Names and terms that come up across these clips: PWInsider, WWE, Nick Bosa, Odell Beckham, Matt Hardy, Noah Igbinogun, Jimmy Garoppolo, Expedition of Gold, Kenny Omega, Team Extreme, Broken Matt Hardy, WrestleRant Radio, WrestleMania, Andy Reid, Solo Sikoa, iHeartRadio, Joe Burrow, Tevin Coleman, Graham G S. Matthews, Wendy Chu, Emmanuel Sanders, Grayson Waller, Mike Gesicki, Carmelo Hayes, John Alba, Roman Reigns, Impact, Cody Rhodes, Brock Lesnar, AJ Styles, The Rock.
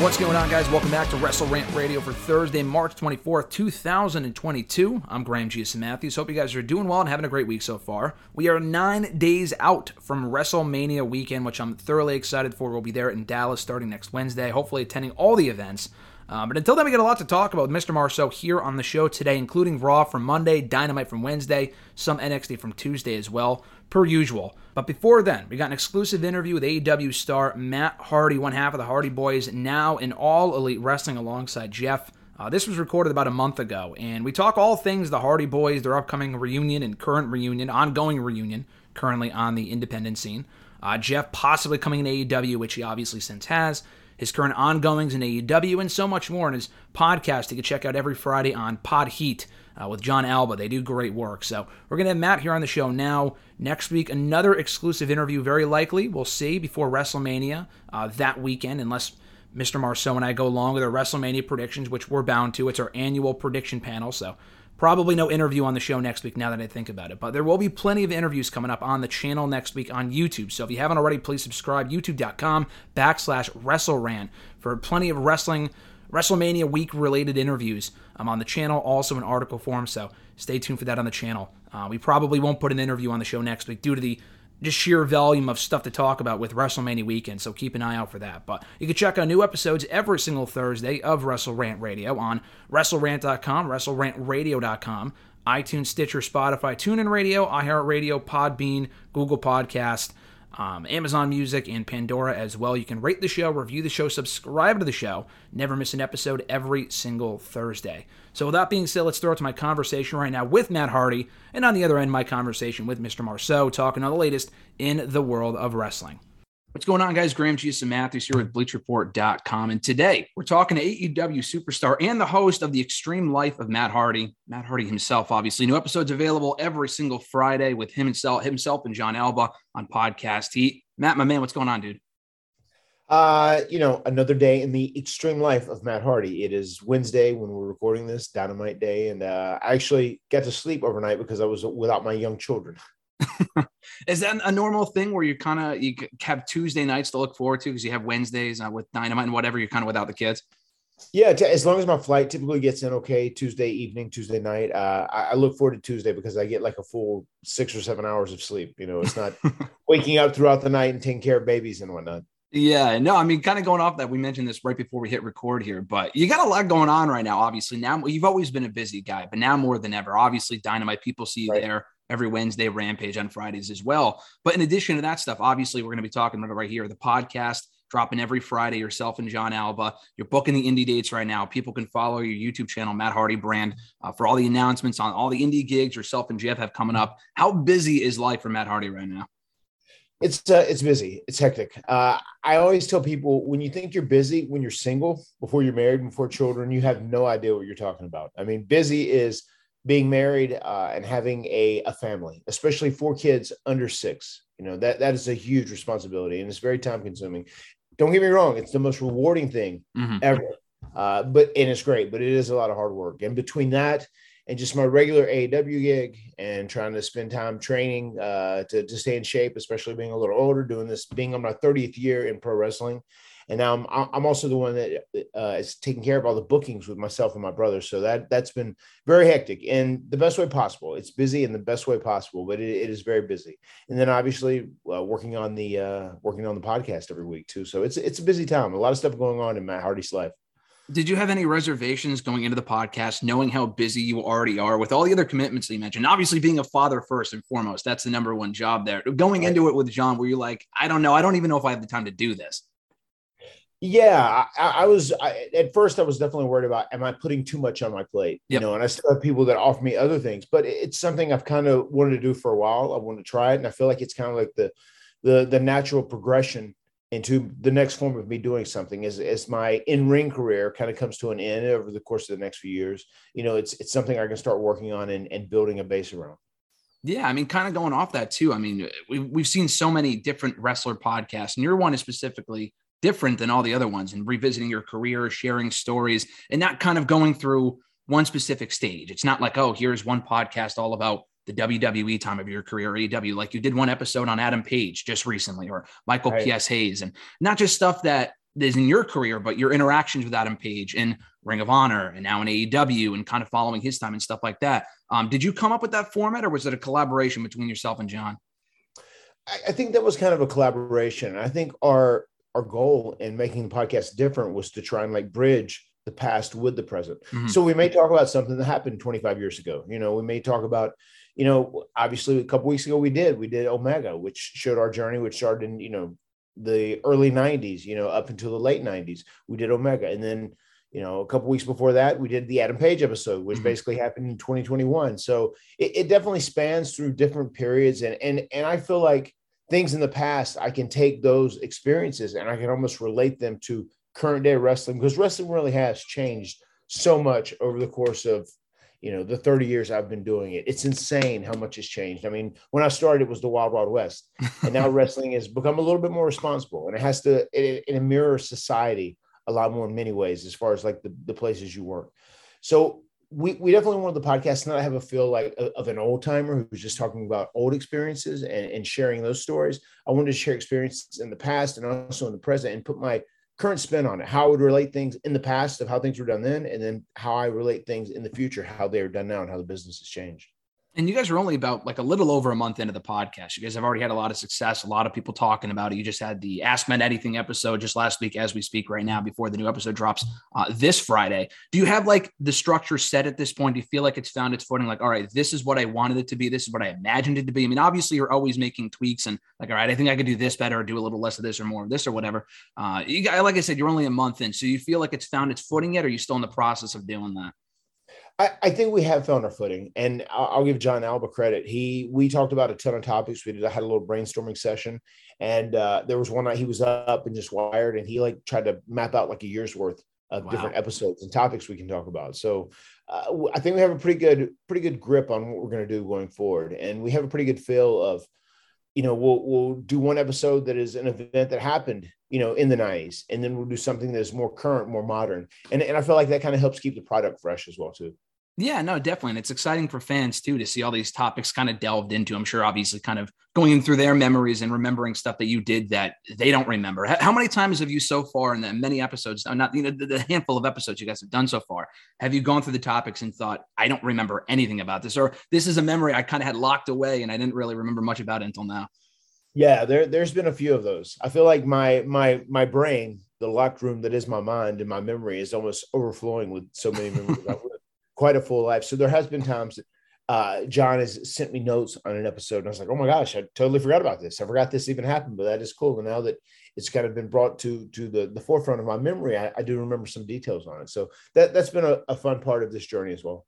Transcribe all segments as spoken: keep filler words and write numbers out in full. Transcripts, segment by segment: What's going on, guys? Welcome back to WrestleRant Radio for Thursday, March twenty-fourth, two thousand twenty-two. I'm Graham G S. Matthews. Hope you guys are doing well and having a great week so far. We are nine days out from WrestleMania weekend, which I'm thoroughly excited for. We'll be there in Dallas starting next Wednesday, hopefully attending all the events. Uh, but until then, we get a lot to talk about with Mister Marceau here on the show today, including Raw from Monday, Dynamite from Wednesday, some N X T from Tuesday as well, per usual. But before then, we got an exclusive interview with A E W star Matt Hardy, one half of the Hardy Boys, now in All Elite Wrestling alongside Jeff. Uh, this was recorded about a month ago, and we talk all things the Hardy Boys, their upcoming reunion and current reunion, ongoing reunion, currently on the independent scene. Uh, Jeff possibly coming to A E W, which he obviously since has, his current ongoings in A E W, and so much more in his podcast you can check out every Friday on Pod Heat uh, with John Alba. They do great work. So we're going to have Matt here on the show now. Next week, another exclusive interview, very likely. We'll see before WrestleMania uh, that weekend, unless Mister Marceau and I go along with our WrestleMania predictions, which we're bound to. It's our annual prediction panel, so probably no interview on the show next week now that I think about it, but there will be plenty of interviews coming up on the channel next week on YouTube, so if you haven't already, please subscribe, youtube.com backslash WrestleRant for plenty of wrestling, WrestleMania week-related interviews um, on the channel, also in article form, so stay tuned for that on the channel. Uh, we probably won't put an interview on the show next week due to the just sheer volume of stuff to talk about with WrestleMania weekend, so keep an eye out for that. But you can check out new episodes every single Thursday of WrestleRant Radio on WrestleRant dot com, WrestleRant Radio dot com, iTunes, Stitcher, Spotify, TuneIn Radio, iHeartRadio, Podbean, Google Podcast, um, Amazon Music, and Pandora as well. You can rate the show, review the show, subscribe to the show. Never miss an episode every single Thursday. So with that being said, let's throw it to my conversation right now with Matt Hardy, and on the other end, my conversation with Mister Marceau, talking on the latest in the world of wrestling. What's going on, guys? Graham G S. Matthews here with Bleach Report dot com, and today we're talking to A E W superstar and the host of The Extreme Life of Matt Hardy, Matt Hardy himself, obviously. New episodes available every single Friday with him himself, himself and John Alba on Podcast Heat. Matt, my man, what's going on, dude? Uh, you know, another day in the extreme life of Matt Hardy. It is Wednesday when we're recording this, Dynamite Day, and uh, I actually got to sleep overnight because I was without my young children. Is that a normal thing where you kind of you have Tuesday nights to look forward to because you have Wednesdays uh, with Dynamite and whatever, you're kind of without the kids? Yeah, t- as long as my flight typically gets in okay, Tuesday evening, Tuesday night, uh, I-, I look forward to Tuesday because I get like a full six or seven hours of sleep. You know, it's not waking up throughout the night and taking care of babies and whatnot. Yeah, no, I mean, kind of going off that, we mentioned this right before we hit record here, but you got a lot going on right now, obviously. Now, you've always been a busy guy, but now more than ever, obviously, Dynamite, people see you right there every Wednesday, Rampage on Fridays as well. But in addition to that stuff, obviously, we're going to be talking right here, the podcast dropping every Friday, yourself and John Alba. You're booking the indie dates right now. People can follow your YouTube channel, Matt Hardy Brand, uh, for all the announcements on all the indie gigs yourself and Jeff have coming up. How busy is life for Matt Hardy right now? It's uh, it's busy. It's hectic. Uh, I always tell people, when you think you're busy, when you're single, before you're married, before children, you have no idea what you're talking about. I mean, busy is being married uh, and having a, a family, especially four kids under six. You know, that that is a huge responsibility, and it's very time consuming. Don't get me wrong. It's the most rewarding thing mm-hmm. ever. Uh, but and it's great, but it is a lot of hard work. And between that and just my regular A E W gig and trying to spend time training uh, to, to stay in shape, especially being a little older, doing this, being on my thirtieth year in pro wrestling. And now I'm, I'm also the one that uh, is taking care of all the bookings with myself and my brother. So that, that's been very hectic in the best way possible. It's busy in the best way possible, but it, it is very busy. And then obviously uh, working on the uh, working on the podcast every week too. So it's, it's a busy time, a lot of stuff going on in Matt Hardy's life. Did you have any reservations going into the podcast, knowing how busy you already are with all the other commitments that you mentioned? Obviously, being a father first and foremost, that's the number one job there. Going into it with John, were you like, I don't know, I don't even know if I have the time to do this? Yeah, I, I was I, at first I was definitely worried about, am I putting too much on my plate? Yep. You know, and I still have people that offer me other things, but it's something I've kind of wanted to do for a while. I want to try it. And I feel like it's kind of like the, the, the natural progression into the next form of me doing something is, as my in-ring career kind of comes to an end over the course of the next few years. You know, it's, it's something I can start working on and, and building a base around. Yeah, I mean, kind of going off that too. I mean, we've, we've seen so many different wrestler podcasts, and your one is specifically different than all the other ones, and revisiting your career, sharing stories, and not kind of going through one specific stage. It's not like, oh, here's one podcast all about the W W E time of your career, or A E W, like you did one episode on Adam Page just recently, or Michael right. P S. Hayes, and not just stuff that is in your career, but your interactions with Adam Page in Ring of Honor and now in A E W, and kind of following his time and stuff like that. Um, did you come up with that format, or was it a collaboration between yourself and John? I, I think that was kind of a collaboration. I think our Our goal in making the podcast different was to try and like bridge the past with the present. Mm-hmm. So we may talk about something that happened twenty-five years ago. You know, we may talk about, you know, obviously a couple weeks ago we did, we did Omega, which showed our journey, which started in, you know, the early nineties, you know, up until the late nineties, we did Omega. And then, you know, a couple weeks before that, we did the Adam Page episode, which mm-hmm. basically happened in twenty twenty-one. So it, it definitely spans through different periods. And, and, and I feel like things in the past, I can take those experiences and I can almost relate them to current day wrestling, because wrestling really has changed so much over the course of, you know, the thirty years I've been doing it. It's insane how much has changed. I mean, when I started, it was the Wild Wild West, and now wrestling has become a little bit more responsible, and it has to it, it mirrors society a lot more in many ways, as far as like the, the places you work. So We we definitely wanted the podcast to not have a feel like a, of an old timer who's just talking about old experiences and, and sharing those stories. I wanted to share experiences in the past and also in the present, and put my current spin on it, how I would relate things in the past of how things were done then, and then how I relate things in the future, how they are done now, and how the business has changed. And you guys are only about like a little over a month into the podcast. You guys have already had a lot of success, a lot of people talking about it. You just had the Ask Men Anything episode just last week, as we speak right now, before the new episode drops uh, this Friday. Do you have like the structure set at this point? Do you feel like it's found its footing? Like, all right, this is what I wanted it to be. This is what I imagined it to be. I mean, obviously you're always making tweaks and like, all right, I think I could do this better, or do a little less of this or more of this or whatever. Uh, you, like I said, you're only a month in. So you feel like it's found its footing yet, or are you still in the process of doing that? I, I think we have found our footing, and I'll, I'll give John Alba credit. He, we talked about a ton of topics. We did, I had a little brainstorming session, and uh, there was one night he was up and just wired, and he like tried to map out like a year's worth of wow. different episodes and topics we can talk about. So uh, I think we have a pretty good, pretty good grip on what we're going to do going forward. And we have a pretty good feel of, you know, we'll, we'll do one episode that is an event that happened, you know, in the nineties, and then we'll do something that's more current, more modern. And, and I feel like that kind of helps keep the product fresh as well, too. Yeah, no, definitely. And it's exciting for fans, too, to see all these topics kind of delved into. I'm sure, obviously, kind of going through their memories and remembering stuff that you did that they don't remember. How many times have you so far in the many episodes, not, you know, the handful of episodes you guys have done so far, have you gone through the topics and thought, I don't remember anything about this, or this is a memory I kind of had locked away and I didn't really remember much about it until now? Yeah, there, there's been a few of those. I feel like my my my brain, the locked room that is my mind and my memory, is almost overflowing with so many memories. Quite a full life. So there has been times that uh, John has sent me notes on an episode, and I was like, oh my gosh, I totally forgot about this. I forgot this even happened, but that is cool. And now that it's kind of been brought to to the, the forefront of my memory, I, I do remember some details on it. So that, that's been a, a fun part of this journey as well.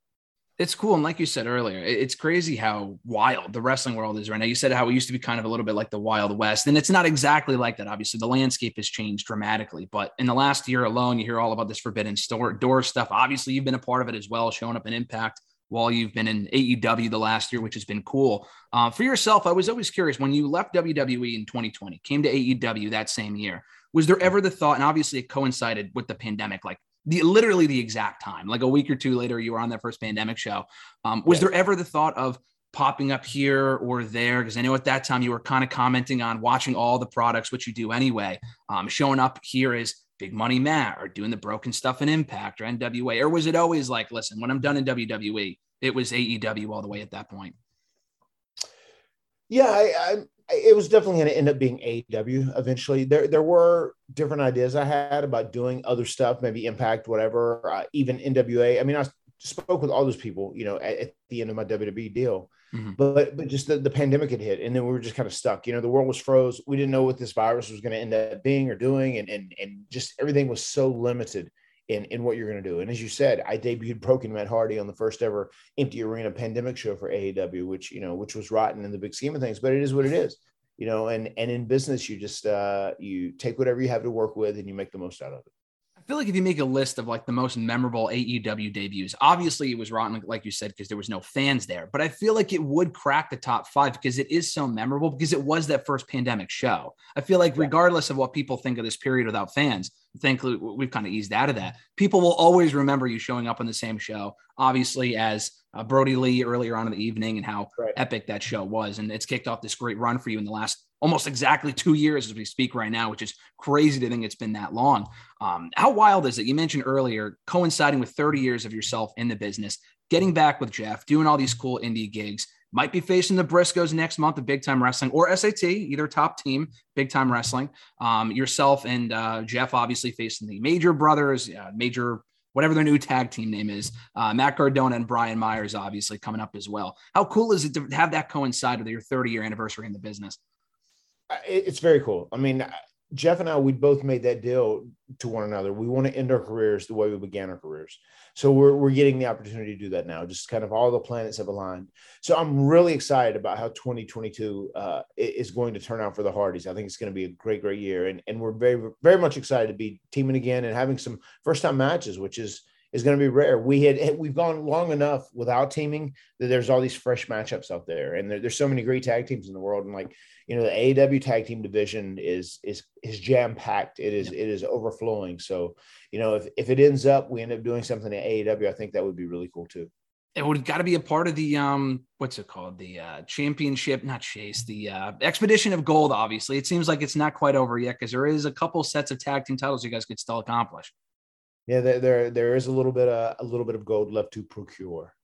It's cool. And like you said earlier, it's crazy how wild the wrestling world is right now. You said how it used to be kind of a little bit like the Wild West, and it's not exactly like that. Obviously, the landscape has changed dramatically, but in the last year alone, you hear all about this forbidden door stuff. Obviously, you've been a part of it as well, showing up in Impact while you've been in A E W the last year, which has been cool. Uh, for yourself, I was always curious, when you left W W E in twenty twenty, came to A E W that same year, was there ever the thought, and obviously it coincided with the pandemic, like The, literally the exact time, like a week or two later, you were on that first pandemic show. Um, was yeah. there ever the thought of popping up here or there? Because I know at that time you were kind of commenting on watching all the products, which you do anyway, um, showing up here as Big Money Matt, or doing the broken stuff in Impact or N W A. Or was it always like, listen, when I'm done in W W E, it was A E W all the way at that point? Yeah, I, it was definitely going to end up being A E W eventually. There there were different ideas I had about doing other stuff, maybe Impact, whatever, uh, even N W A. I mean, I spoke with all those people, you know, at, at the end of my W W E deal. Mm-hmm. But but just the, the pandemic had hit, and then we were just kind of stuck. You know, the world was froze. We didn't know what this virus was going to end up being or doing, and and and just everything was so limited in, in what you're going to do. And as you said, I debuted Broken Matt Hardy on the first ever empty arena pandemic show for A E W, which, you know, which was rotten in the big scheme of things, but it is what it is, you know, and, and in business, you just, uh, you take whatever you have to work with and you make the most out of it. I feel like if you make a list of like the most memorable A E W debuts, obviously it was rotten, like you said, because there was no fans there, but I feel like it would crack the top five because it is so memorable because it was that first pandemic show. I feel like regardless of what people think of this period without fans, thankfully we've kind of eased out of that. People will always remember you showing up on the same show, obviously as uh, Brody Lee earlier on in the evening and how right. epic that show was. And it's kicked off this great run for you in the last almost exactly two years as we speak right now, which is crazy to think it's been that long. Um, how wild is it? You mentioned earlier, coinciding with thirty years of yourself in the business, getting back with Jeff, doing all these cool indie gigs, might be facing the Briscoes next month of Big Time Wrestling or S A T, either top team, Big Time Wrestling. Um, yourself and uh, Jeff obviously facing the Major Brothers, uh, Major whatever their new tag team name is, uh, Matt Cardona and Brian Myers obviously coming up as well. How cool is it to have that coincide with your thirty-year anniversary in the business? It's very cool. I mean, Jeff and I, we both made that deal to one another. We want to end our careers the way we began our careers. So we're we're getting the opportunity to do that now. Just kind of all the planets have aligned. So I'm really excited about how twenty twenty-two uh, is going to turn out for the Hardys. I think it's going to be a great, great year. And and we're very, very much excited to be teaming again and having some first time matches, which is is going to be rare. We had, we've gone long enough without teaming that there's all these fresh matchups out there. And there, there's so many great tag teams in the world. And like, you know, the A E W tag team division is, is, is jam packed. It is, yeah. it is overflowing. So, you know, if, if it ends up, we end up doing something at A E W, I think that would be really cool too. It would have got to be a part of the, um, what's it called? The uh, championship, not Chase, the uh, Expedition of Gold. Obviously it seems like it's not quite over yet, 'cause there is a couple sets of tag team titles you guys could still accomplish. Yeah, there, there, there is a little bit, uh, a little bit of gold left to procure.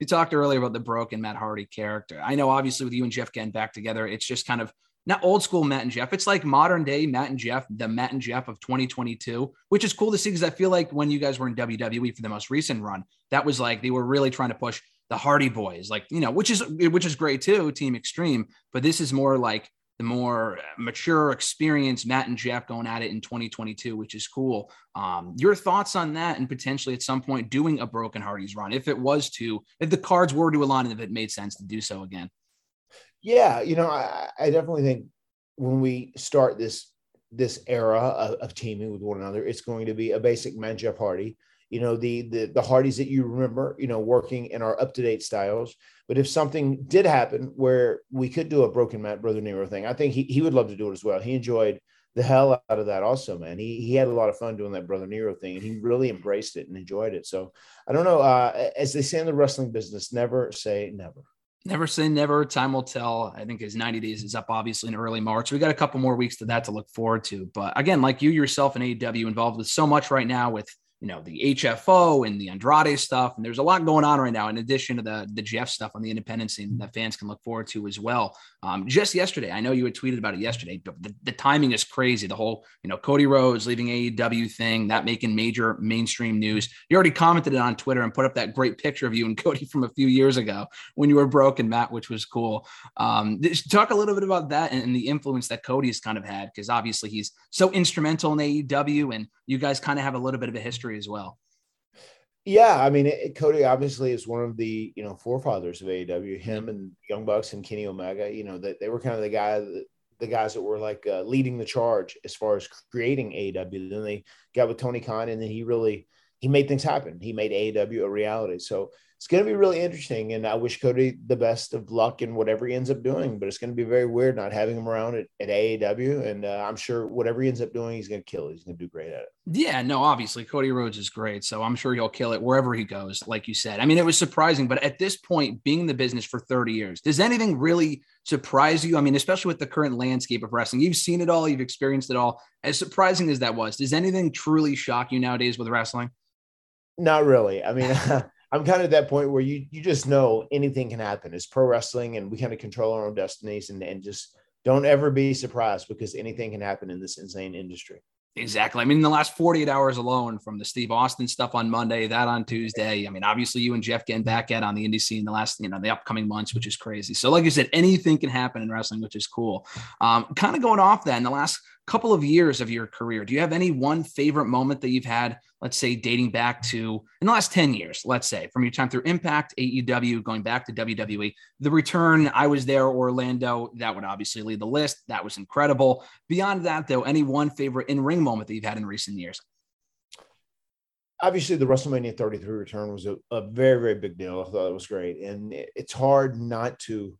You talked earlier about the Broken Matt Hardy character. I know, obviously, with you and Jeff getting back together, it's just kind of not old school Matt and Jeff. It's like modern day Matt and Jeff, the Matt and Jeff of twenty twenty-two, which is cool to see because I feel like when you guys were in W W E for the most recent run, that was like they were really trying to push the Hardy Boys, like you know, which is which is great too, Team Extreme. But this is more like the more mature, experienced Matt and Jeff going at it in twenty twenty-two, which is cool. Um, your thoughts on that and potentially at some point doing a Broken Hardy's run, if it was to, if the cards were to align and if it made sense to do so again. Yeah, you know, I, I definitely think when we start this this era of, of teaming with one another, it's going to be a basic Matt and Jeff Hardy. You know, the, the, the Hardys that you remember, you know, working in our up-to-date styles. But if something did happen where we could do a Broken Matt Brother Nero thing, I think he, he would love to do it as well. He enjoyed the hell out of that also, man. He he had a lot of fun doing that Brother Nero thing, and he really embraced it and enjoyed it. So I don't know. Uh, as they say in the wrestling business, never say never. Never say never. Time will tell. I think his ninety days is up, obviously, in early March. We got a couple more weeks to that to look forward to. But again, like you yourself and A E W involved with so much right now with you know, the H F O and the Andrade stuff. And there's a lot going on right now, in addition to the, the Jeff stuff on the independent scene that fans can look forward to as well. Um, just yesterday, I know you had tweeted about it yesterday, but the, the timing is crazy. The whole, you know, Cody Rhodes leaving A E W thing, that making major mainstream news. You already commented on Twitter and put up that great picture of you and Cody from a few years ago when you were Broken Matt, which was cool. Um, talk a little bit about that and, and the influence that Cody has kind of had, because obviously he's so instrumental in A E W and you guys kind of have a little bit of a history as well. Yeah, I mean, it, Cody obviously is one of the, you know, forefathers of A E W, him and Young Bucks and Kenny Omega, you know, that they were kind of the guy, the guys that were like uh, leading the charge as far as creating A E W. Then they got with Tony Khan, and then he really, he made things happen. He made A E W a reality. So it's going to be really interesting, and I wish Cody the best of luck in whatever he ends up doing, but it's going to be very weird not having him around at, at A E W, and uh, I'm sure whatever he ends up doing, he's going to kill it. He's going to do great at it. Yeah, no, obviously, Cody Rhodes is great, so I'm sure he'll kill it wherever he goes, like you said. I mean, it was surprising, but at this point, being in the business for thirty years, does anything really surprise you? I mean, especially with the current landscape of wrestling, you've seen it all, you've experienced it all. As surprising as that was, does anything truly shock you nowadays with wrestling? Not really. I mean, I'm kind of at that point where you you just know anything can happen. It's pro wrestling, and we kind of control our own destinies, and, and just don't ever be surprised, because anything can happen in this insane industry. Exactly. I mean, in the last forty-eight hours alone, from the Steve Austin stuff on Monday, that on Tuesday, I mean, obviously you and Jeff getting back at on the indie scene the last, you know, the upcoming months, which is crazy. So like you said, anything can happen in wrestling, which is cool. Um, kind of going off that, in the last couple of years of your career, do you have any one favorite moment that you've had, let's say dating back to in the last ten years, let's say from your time through Impact, A E W, going back to W W E, the return, I was there, Orlando, that would obviously lead the list. That was incredible. Beyond that though, any one favorite in-ring moment that you've had in recent years? Obviously the WrestleMania thirty-three return was a, a very, very big deal. I thought it was great. And it, it's hard not to,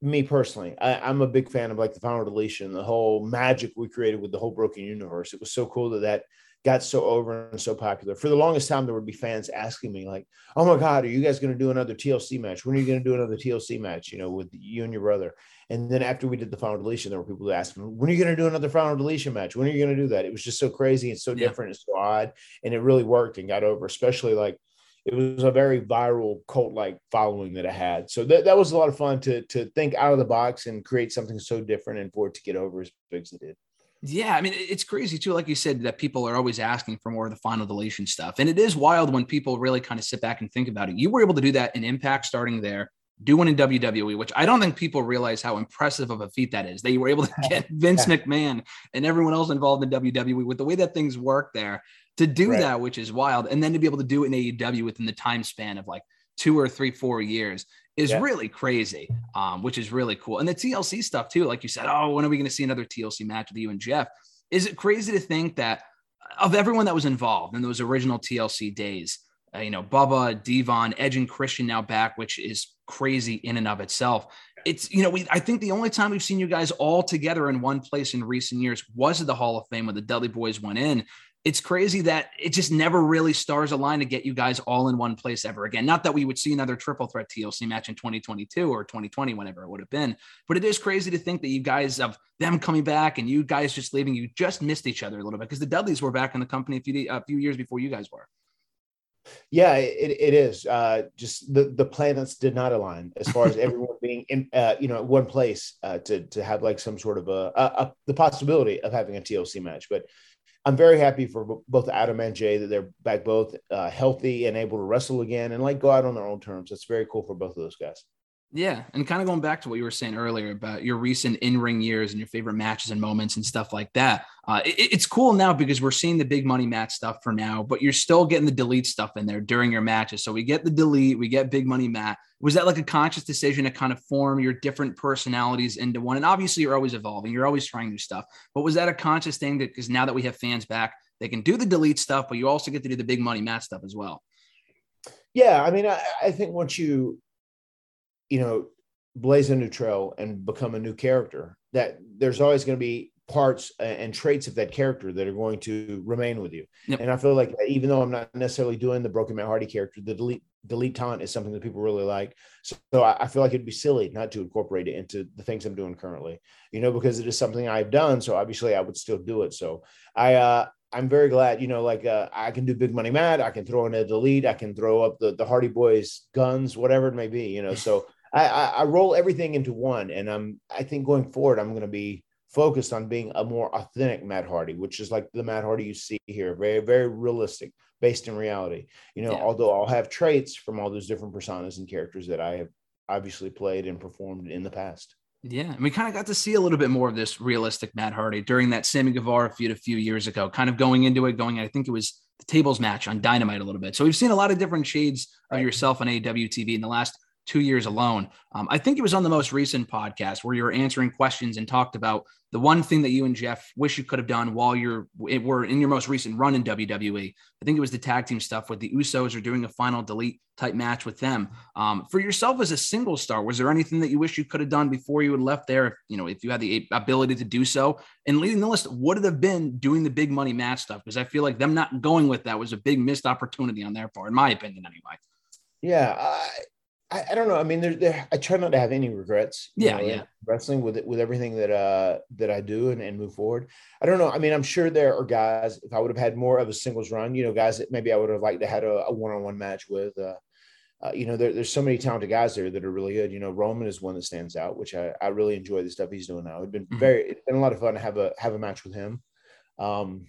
me personally, I, I'm a big fan of like the final deletion, the whole magic we created with the whole Broken Universe. It was so cool that that got so over and so popular. For the longest time, there would be fans asking me like, oh my God, are you guys going to do another T L C match? When are you going to do another T L C match, you know, with you and your brother? And then after we did the final deletion, there were people asking, when are you going to do another final deletion match? When are you going to do that? It was just so crazy and so yeah. different and so odd. And it really worked and got over, especially like, it was a very viral cult-like following that I had. So that, that was a lot of fun to, to think out of the box and create something so different and for it to get over as big as it did. Yeah, I mean, it's crazy, too, like you said, that people are always asking for more of the final deletion stuff. And it is wild when people really kind of sit back and think about it. You were able to do that in Impact starting there, do one in W W E, which I don't think people realize how impressive of a feat that is. They were able to get Vince McMahon and everyone else involved in W W E with the way that things work there to do right. that, which is wild. And then to be able to do it in A E W within the time span of like two or three, four years is yeah. really crazy, um, which is really cool. And the T L C stuff too, like you said, oh, when are we going to see another T L C match with you and Jeff? Is it crazy to think that of everyone that was involved in those original T L C days, Uh, you know, Bubba, Devon, Edge, and Christian now back, which is crazy in and of itself. It's, you know, we, I think the only time we've seen you guys all together in one place in recent years was the Hall of Fame when the Dudley Boys went in. It's crazy that it just never really stars align to get you guys all in one place ever again. Not that we would see another triple threat T L C match in twenty twenty-two or twenty twenty, whenever it would have been, but it is crazy to think that you guys of them coming back and you guys just leaving, you just missed each other a little bit because the Dudleys were back in the company a few, a few years before you guys were. Yeah, it, it is. Uh, just the, the planets did not align as far as everyone being in, uh, you know, at one place uh, to to have like some sort of a, a, a the possibility of having a T L C match. But I'm very happy for both Adam and Jay that they're back, both uh, healthy and able to wrestle again and like go out on their own terms. That's very cool for both of those guys. Yeah. And kind of going back to what you were saying earlier about your recent in-ring years and your favorite matches and moments and stuff like that. Uh, it, it's cool now because we're seeing the big money match stuff for now, but you're still getting the delete stuff in there during your matches. So we get the delete, we get big money Matt. Was that like a conscious decision to kind of form your different personalities into one? And obviously you're always evolving. You're always trying new stuff, but was that a conscious thing that because now that we have fans back, they can do the delete stuff, but you also get to do the big money match stuff as well? Yeah. I mean, I, I think once you, you know, blaze a new trail and become a new character, that there's always going to be parts and traits of that character that are going to remain with you. Yep. And I feel like even though I'm not necessarily doing the Broken Matt Hardy character, the delete delete taunt is something that people really like. So, so I, I feel like it'd be silly not to incorporate it into the things I'm doing currently, you know, because it is something I've done. So obviously I would still do it. So I, uh, I'm very glad, you know, like uh, I can do Big Money Matt. I can throw in a delete. I can throw up the, the Hardy Boys guns, whatever it may be, you know, so I, I roll everything into one, and I'm. I think going forward, I'm going to be focused on being a more authentic Matt Hardy, which is like the Matt Hardy you see here, very, very realistic, based in reality. You know, yeah. Although I'll have traits from all those different personas and characters that I have obviously played and performed in the past. Yeah, and we kind of got to see a little bit more of this realistic Matt Hardy during that Sammy Guevara feud a few years ago. Kind of going into it, going, I think it was the tables match on Dynamite a little bit. So we've seen a lot of different shades right. of yourself on A E W T V in the last two years alone. Um, I think it was on the most recent podcast where you were answering questions and talked about the one thing that you and Jeff wish you could have done while you're it were in your most recent run in W W E. I think it was the tag team stuff with the Usos or doing a final delete type match with them. Um, for yourself as a single star, was there anything that you wish you could have done before you had left there? If, you know, if you had the ability to do so, and leading the list, would it have been doing the big money match stuff? Because I feel like them not going with that was a big missed opportunity on their part, in my opinion, anyway. Yeah. I- I, I don't know. I mean, there, there, I try not to have any regrets. Yeah, know, yeah. Wrestling with it, with everything that uh that I do and, and move forward. I don't know. I mean, I'm sure there are guys. If I would have had more of a singles run, you know, guys that maybe I would have liked to had a, a one-on-one match with. Uh, uh, you know, there, there's so many talented guys there that are really good. You know, Roman is one that stands out, which I, I really enjoy the stuff he's doing now. It's been very, mm-hmm. it's been a lot of fun to have a have a match with him. Um,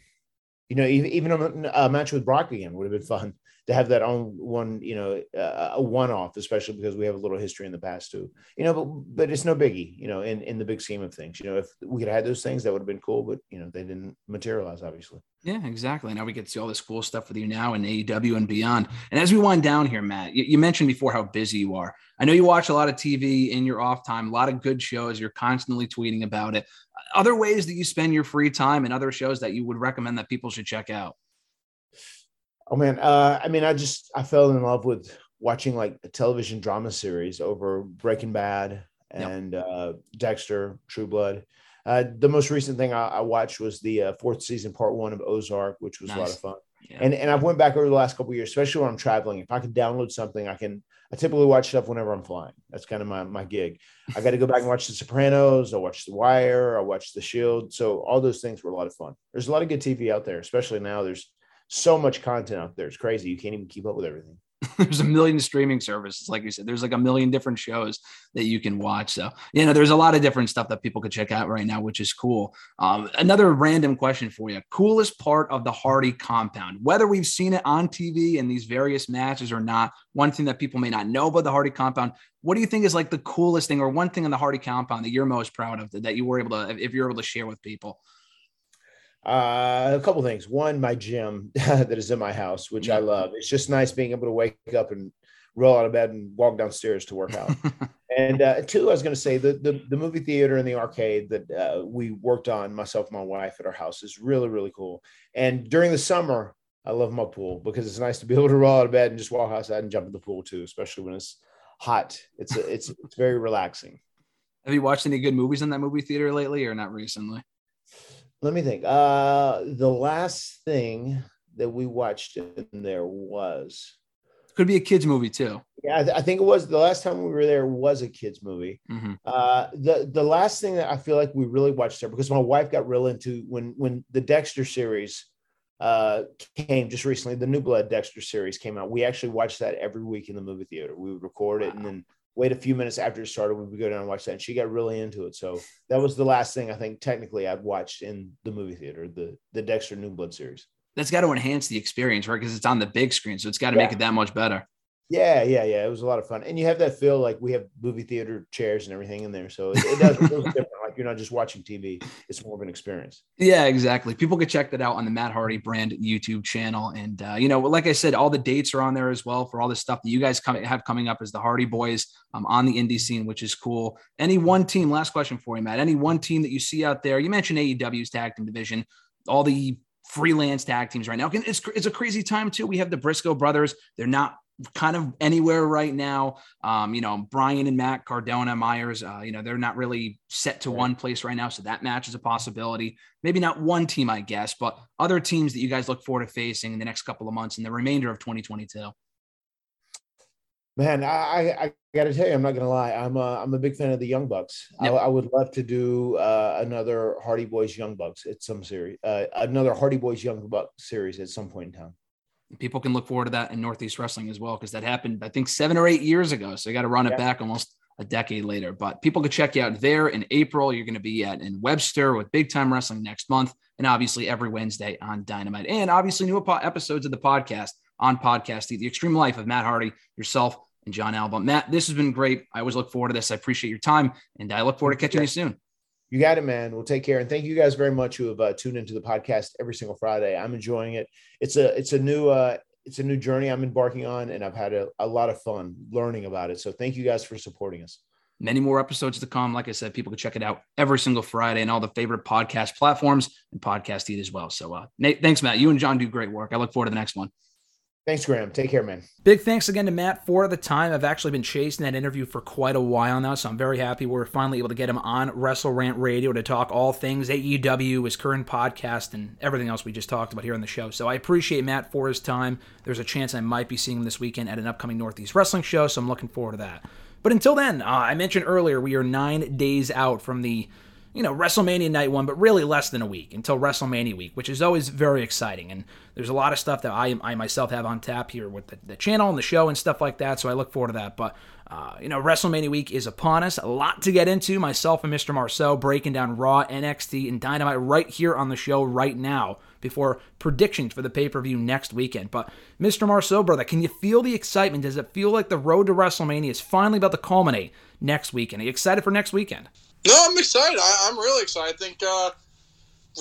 you know, even, even a, a match with Brock again would have been fun. To have that on one, you know, uh, a one-off, especially because we have a little history in the past too, you know, but, but it's no biggie, you know, in, in the big scheme of things, you know, if we could have had those things, that would have been cool, but you know, they didn't materialize, obviously. Yeah, exactly. Now we get to see all this cool stuff with you now in A E W and beyond. And as we wind down here, Matt, you, you mentioned before how busy you are. I know you watch a lot of T V in your off time, a lot of good shows. You're constantly tweeting about it. Other ways that you spend your free time and other shows that you would recommend that people should check out. Oh man, uh, I mean, I just I fell in love with watching like a television drama series over Breaking Bad and yep. uh, Dexter, True Blood. Uh, the most recent thing I, I watched was the uh, fourth season, part one of Ozark, which was nice. A lot of fun. Yeah. And and I've went back over the last couple of years, especially when I'm traveling. If I can download something, I can. I typically watch stuff whenever I'm flying. That's kind of my my gig. I got to go back and watch The Sopranos. I watch The Wire. I watch The Shield. So all those things were a lot of fun. There's a lot of good T V out there, especially now. There's so much content out there. It's crazy. You can't even keep up with everything. There's a million streaming services. Like you said, there's like a million different shows that you can watch. So, you know, there's a lot of different stuff that people could check out right now, which is cool. Um, another random question for you. Coolest part of the Hardy compound, whether we've seen it on T V in these various matches or not, one thing that people may not know about the Hardy compound, what do you think is like the coolest thing or one thing in the Hardy compound that you're most proud of that you were able to, if you're able to share with people? Uh, a couple things. One, my gym that is in my house, which I love. It's just nice being able to wake up and roll out of bed and walk downstairs to work out. And uh, two, I was going to say the, the the movie theater and the arcade that uh, we worked on, myself and my wife at our house, is really, really cool. And during the summer, I love my pool because it's nice to be able to roll out of bed and just walk outside and jump in the pool too, especially when it's hot. It's a, it's it's very relaxing. Have you watched any good movies in that movie theater lately or not recently? Let me think. Uh, the last thing that we watched in there was. Could be a kids movie too. Yeah, I, th- I think it was the last time we were there was a kids movie. Mm-hmm. Uh, the the last thing that I feel like we really watched there, because my wife got real into when when the Dexter series uh, came just recently, the New Blood Dexter series came out. We actually watched that every week in the movie theater. We would record it wow. and then wait a few minutes after it started, we would go down and watch that. And she got really into it. So that was the last thing I think technically I'd watched in the movie theater, the, the Dexter New Blood series. That's got to enhance the experience, right? Because it's on the big screen. So it's got to yeah. make it that much better. Yeah, yeah, yeah. It was a lot of fun. And you have that feel like we have movie theater chairs and everything in there. So it, it does feel different. Like you're not just watching T V. It's more of an experience. Yeah, exactly. People can check that out on the Matt Hardy Brand YouTube channel. And, uh, you know, like I said, all the dates are on there as well for all the stuff that you guys come, have coming up as the Hardy Boys um, on the indie scene, which is cool. Any one team, last question for you, Matt, any one team that you see out there, you mentioned A E W's tag team division, all the freelance tag teams right now. It's, it's a crazy time too. We have the Briscoe brothers. They're not kind of anywhere right now. Um, you know, Brian and Matt, Cardona, Myers, uh, you know, they're not really set to one place right now. So that match is a possibility. Maybe not one team, I guess, but other teams that you guys look forward to facing in the next couple of months and the remainder of twenty twenty-two. Man, I, I, I got to tell you, I'm not going to lie. I'm a, I'm a big fan of the Young Bucks. Yep. I, I would love to do uh, another Hardy Boys Young Bucks at some series, uh, another Hardy Boys Young Bucks series at some point in time. People can look forward to that in Northeast Wrestling as well, because that happened, I think, seven or eight years ago. So you got to run yeah. it back almost a decade later. But people can check you out there in April. You're going to be at in Webster with Big Time Wrestling next month, and obviously every Wednesday on Dynamite. And obviously new episodes of the podcast on Podcast, The Extreme Life of Matt Hardy, yourself, and John Alba. Matt, this has been great. I always look forward to this. I appreciate your time, and I look forward to catching yeah. you soon. You got it, man. We'll take care. And thank you guys very much who have uh, tuned into the podcast every single Friday. I'm enjoying it. It's a, it's a new, uh, it's a new journey I'm embarking on, and I've had a, a lot of fun learning about it. So thank you guys for supporting us. Many more episodes to come. Like I said, people can check it out every single Friday and all the favorite podcast platforms and Podcast Eat as well. So uh, Nate, thanks, Matt. You and John do great work. I look forward to the next one. Thanks, Graham. Take care, man. Big thanks again to Matt for the time. I've actually been chasing that interview for quite a while now, so I'm very happy we're finally able to get him on WrestleRant Radio to talk all things A E W, his current podcast, and everything else we just talked about here on the show. So I appreciate Matt for his time. There's a chance I might be seeing him this weekend at an upcoming Northeast Wrestling show, so I'm looking forward to that. But until then, uh, I mentioned earlier, we are nine days out from the you know, WrestleMania night one, but really less than a week until WrestleMania week, which is always very exciting. And there's a lot of stuff that I I myself have on tap here with the, the channel and the show and stuff like that, so I look forward to that. But, uh, you know, WrestleMania week is upon us. A lot to get into. Myself and Mister Marceau breaking down Raw, N X T, and Dynamite right here on the show right now before predictions for the pay-per-view next weekend. But, Mister Marceau, brother, can you feel the excitement? Does it feel like the road to WrestleMania is finally about to culminate next weekend? Are you excited for next weekend? No, I'm excited. I, I'm really excited. I think uh,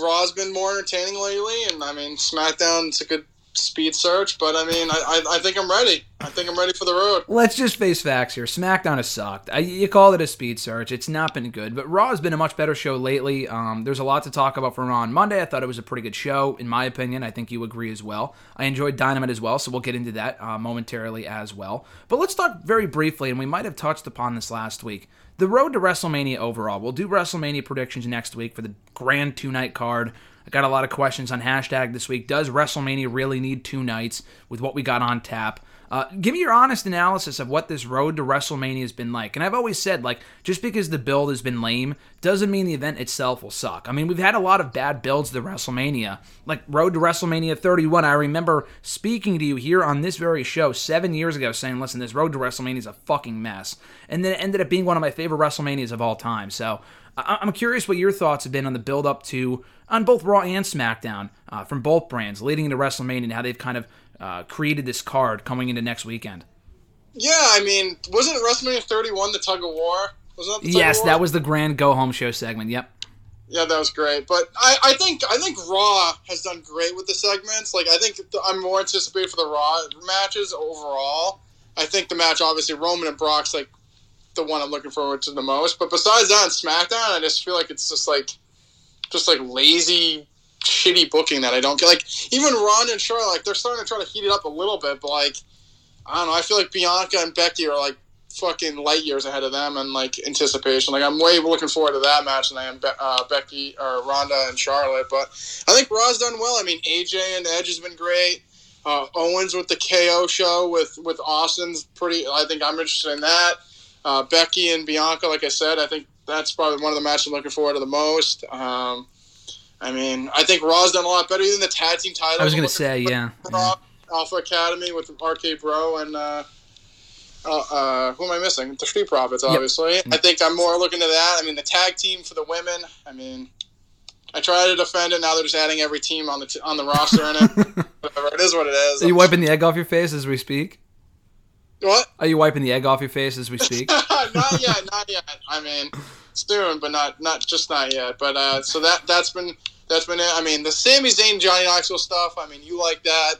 Raw's been more entertaining lately, and I mean, SmackDown's a good speed search, but I mean, I, I, I think I'm ready. I think I'm ready for the road. Let's just face facts here. SmackDown has sucked. I, you called it a speed search. It's not been good, but Raw has been a much better show lately. Um, there's a lot to talk about for Raw on Monday. I thought it was a pretty good show, in my opinion. I think you agree as well. I enjoyed Dynamite as well, so we'll get into that uh, momentarily as well. But let's talk very briefly, and we might have touched upon this last week. The road to WrestleMania overall. We'll do WrestleMania predictions next week for the grand two-night card. I got a lot of questions on hashtag this week. Does WrestleMania really need two nights with what we got on tap? Uh, give me your honest analysis of what this road to WrestleMania has been like. And I've always said, like, just because the build has been lame doesn't mean the event itself will suck. I mean, we've had a lot of bad builds to WrestleMania. Like, road to WrestleMania thirty-one, I remember speaking to you here on this very show seven years ago saying, listen, this road to WrestleMania is a fucking mess. And then it ended up being one of my favorite WrestleManias of all time. So I- I'm curious what your thoughts have been on the build-up to, on both Raw and SmackDown, uh, from both brands, leading into WrestleMania and how they've kind of Uh, created this card coming into next weekend. Yeah, I mean, wasn't WrestleMania thirty-one the tug of war? Wasn't that the tug yes, of war? That was the grand go home show segment. Yep. Yeah, that was great. But I, I think I think Raw has done great with the segments. Like, I think I'm more anticipated for the Raw matches overall. I think the match, obviously, Roman and Brock's like the one I'm looking forward to the most. But besides that, on SmackDown, I just feel like it's just like just like lazy, shitty booking that I don't get. Like, even Ron and Charlotte, like, they're starting to try to heat it up a little bit, but, like, I don't know, I feel like Bianca and Becky are, like, fucking light years ahead of them and, like, anticipation. Like, I'm way looking forward to that match than I am Be- uh, Becky or Ronda and Charlotte, but I think Raw's done well. I mean, A J and Edge has been great. Uh, Owens with the K O show with, with Austin's pretty, I think I'm interested in that. Uh, Becky and Bianca, like I said, I think that's probably one of the matches I'm looking forward to the most. Um, I mean, I think Raw's done a lot better than the tag team title. I was going to say, yeah. Raw, yeah. Alpha Academy with R K Bro and uh, uh, uh, who am I missing? The Street Profits, obviously. Yep. I think I'm more looking to that. I mean, the tag team for the women. I mean, I try to defend it. Now they're just adding every team on the t- on the roster in it. Whatever. It is what it is. Are you wiping the egg off your face as we speak? What? Are you wiping the egg off your face as we speak? Not yet, not yet. I mean, soon, but not, not just not yet. But uh, so that that's been that's been it. I mean, the Sami Zayn, Johnny Knoxville stuff. I mean, you like that?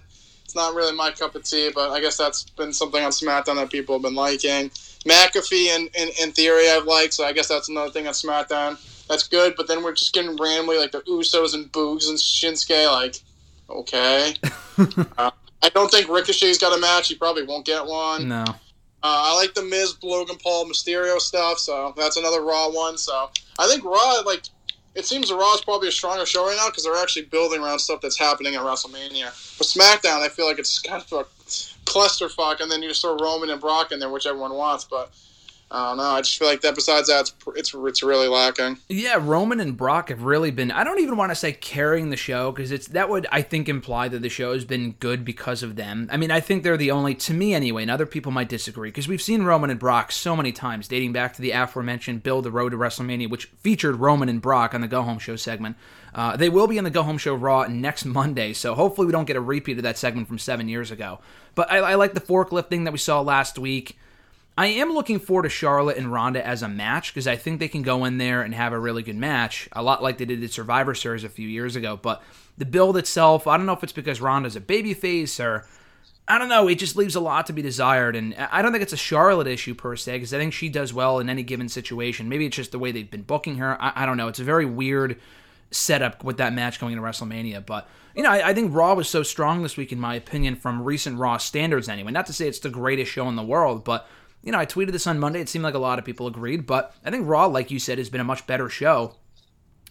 It's not really my cup of tea, but I guess that's been something on SmackDown that people have been liking. McAfee, in, in, in theory, I've liked. So I guess that's another thing on SmackDown that's good. But then we're just getting randomly like the Usos and Boogs and Shinsuke. Like, okay. uh, I don't think Ricochet's got a match. He probably won't get one. No. Uh, I like the Miz, Logan Paul, Mysterio stuff, so that's another Raw one. So I think Raw, like, it seems Raw is probably a stronger show right now because they're actually building around stuff that's happening at WrestleMania. But SmackDown, I feel like it's kind of a clusterfuck, and then you just throw Roman and Brock in there, which everyone wants, but I don't know. I just feel like that. Besides that, it's, it's it's really lacking. Yeah, Roman and Brock have really been. I don't even want to say carrying the show because it's that would I think imply that the show has been good because of them. I mean, I think they're the only, to me anyway, and other people might disagree because we've seen Roman and Brock so many times, dating back to the aforementioned Build the Road to WrestleMania, which featured Roman and Brock on the Go Home Show segment. Uh, they will be in the Go Home Show Raw next Monday, so hopefully we don't get a repeat of that segment from seven years ago. But I, I like the forklift thing that we saw last week. I am looking forward to Charlotte and Ronda as a match because I think they can go in there and have a really good match, a lot like they did at Survivor Series a few years ago. But the build itself, I don't know if it's because Ronda's a babyface or I don't know. It just leaves a lot to be desired, and I don't think it's a Charlotte issue per se because I think she does well in any given situation. Maybe it's just the way they've been booking her. I, I don't know. It's a very weird setup with that match going into WrestleMania. But, you know, I, I think Raw was so strong this week, in my opinion, from recent Raw standards anyway. Not to say it's the greatest show in the world, but, you know, I tweeted this on Monday. It seemed like a lot of people agreed. But I think Raw, like you said, has been a much better show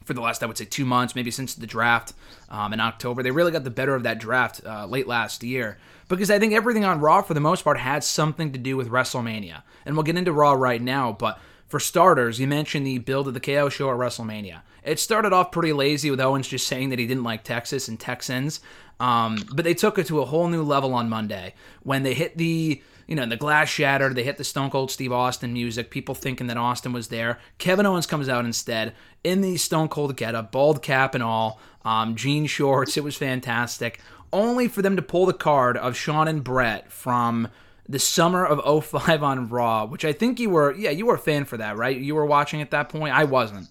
for the last, I would say, two months, maybe since the draft um, in October. They really got the better of that draft uh, late last year, because I think everything on Raw, for the most part, had something to do with WrestleMania. And we'll get into Raw right now, but for starters, you mentioned the build of the K O show at WrestleMania. It started off pretty lazy with Owens just saying that he didn't like Texas and Texans, um, but they took it to a whole new level on Monday when they hit the... You know, the glass shattered, they hit the Stone Cold Steve Austin music, people thinking that Austin was there. Kevin Owens comes out instead, in the Stone Cold getup, bald cap and all, um, jean shorts, it was fantastic. Only for them to pull the card of Shawn and Brett from the summer of oh five on Raw, which I think you were, yeah, you were a fan for that, right? You were watching at that point? I wasn't.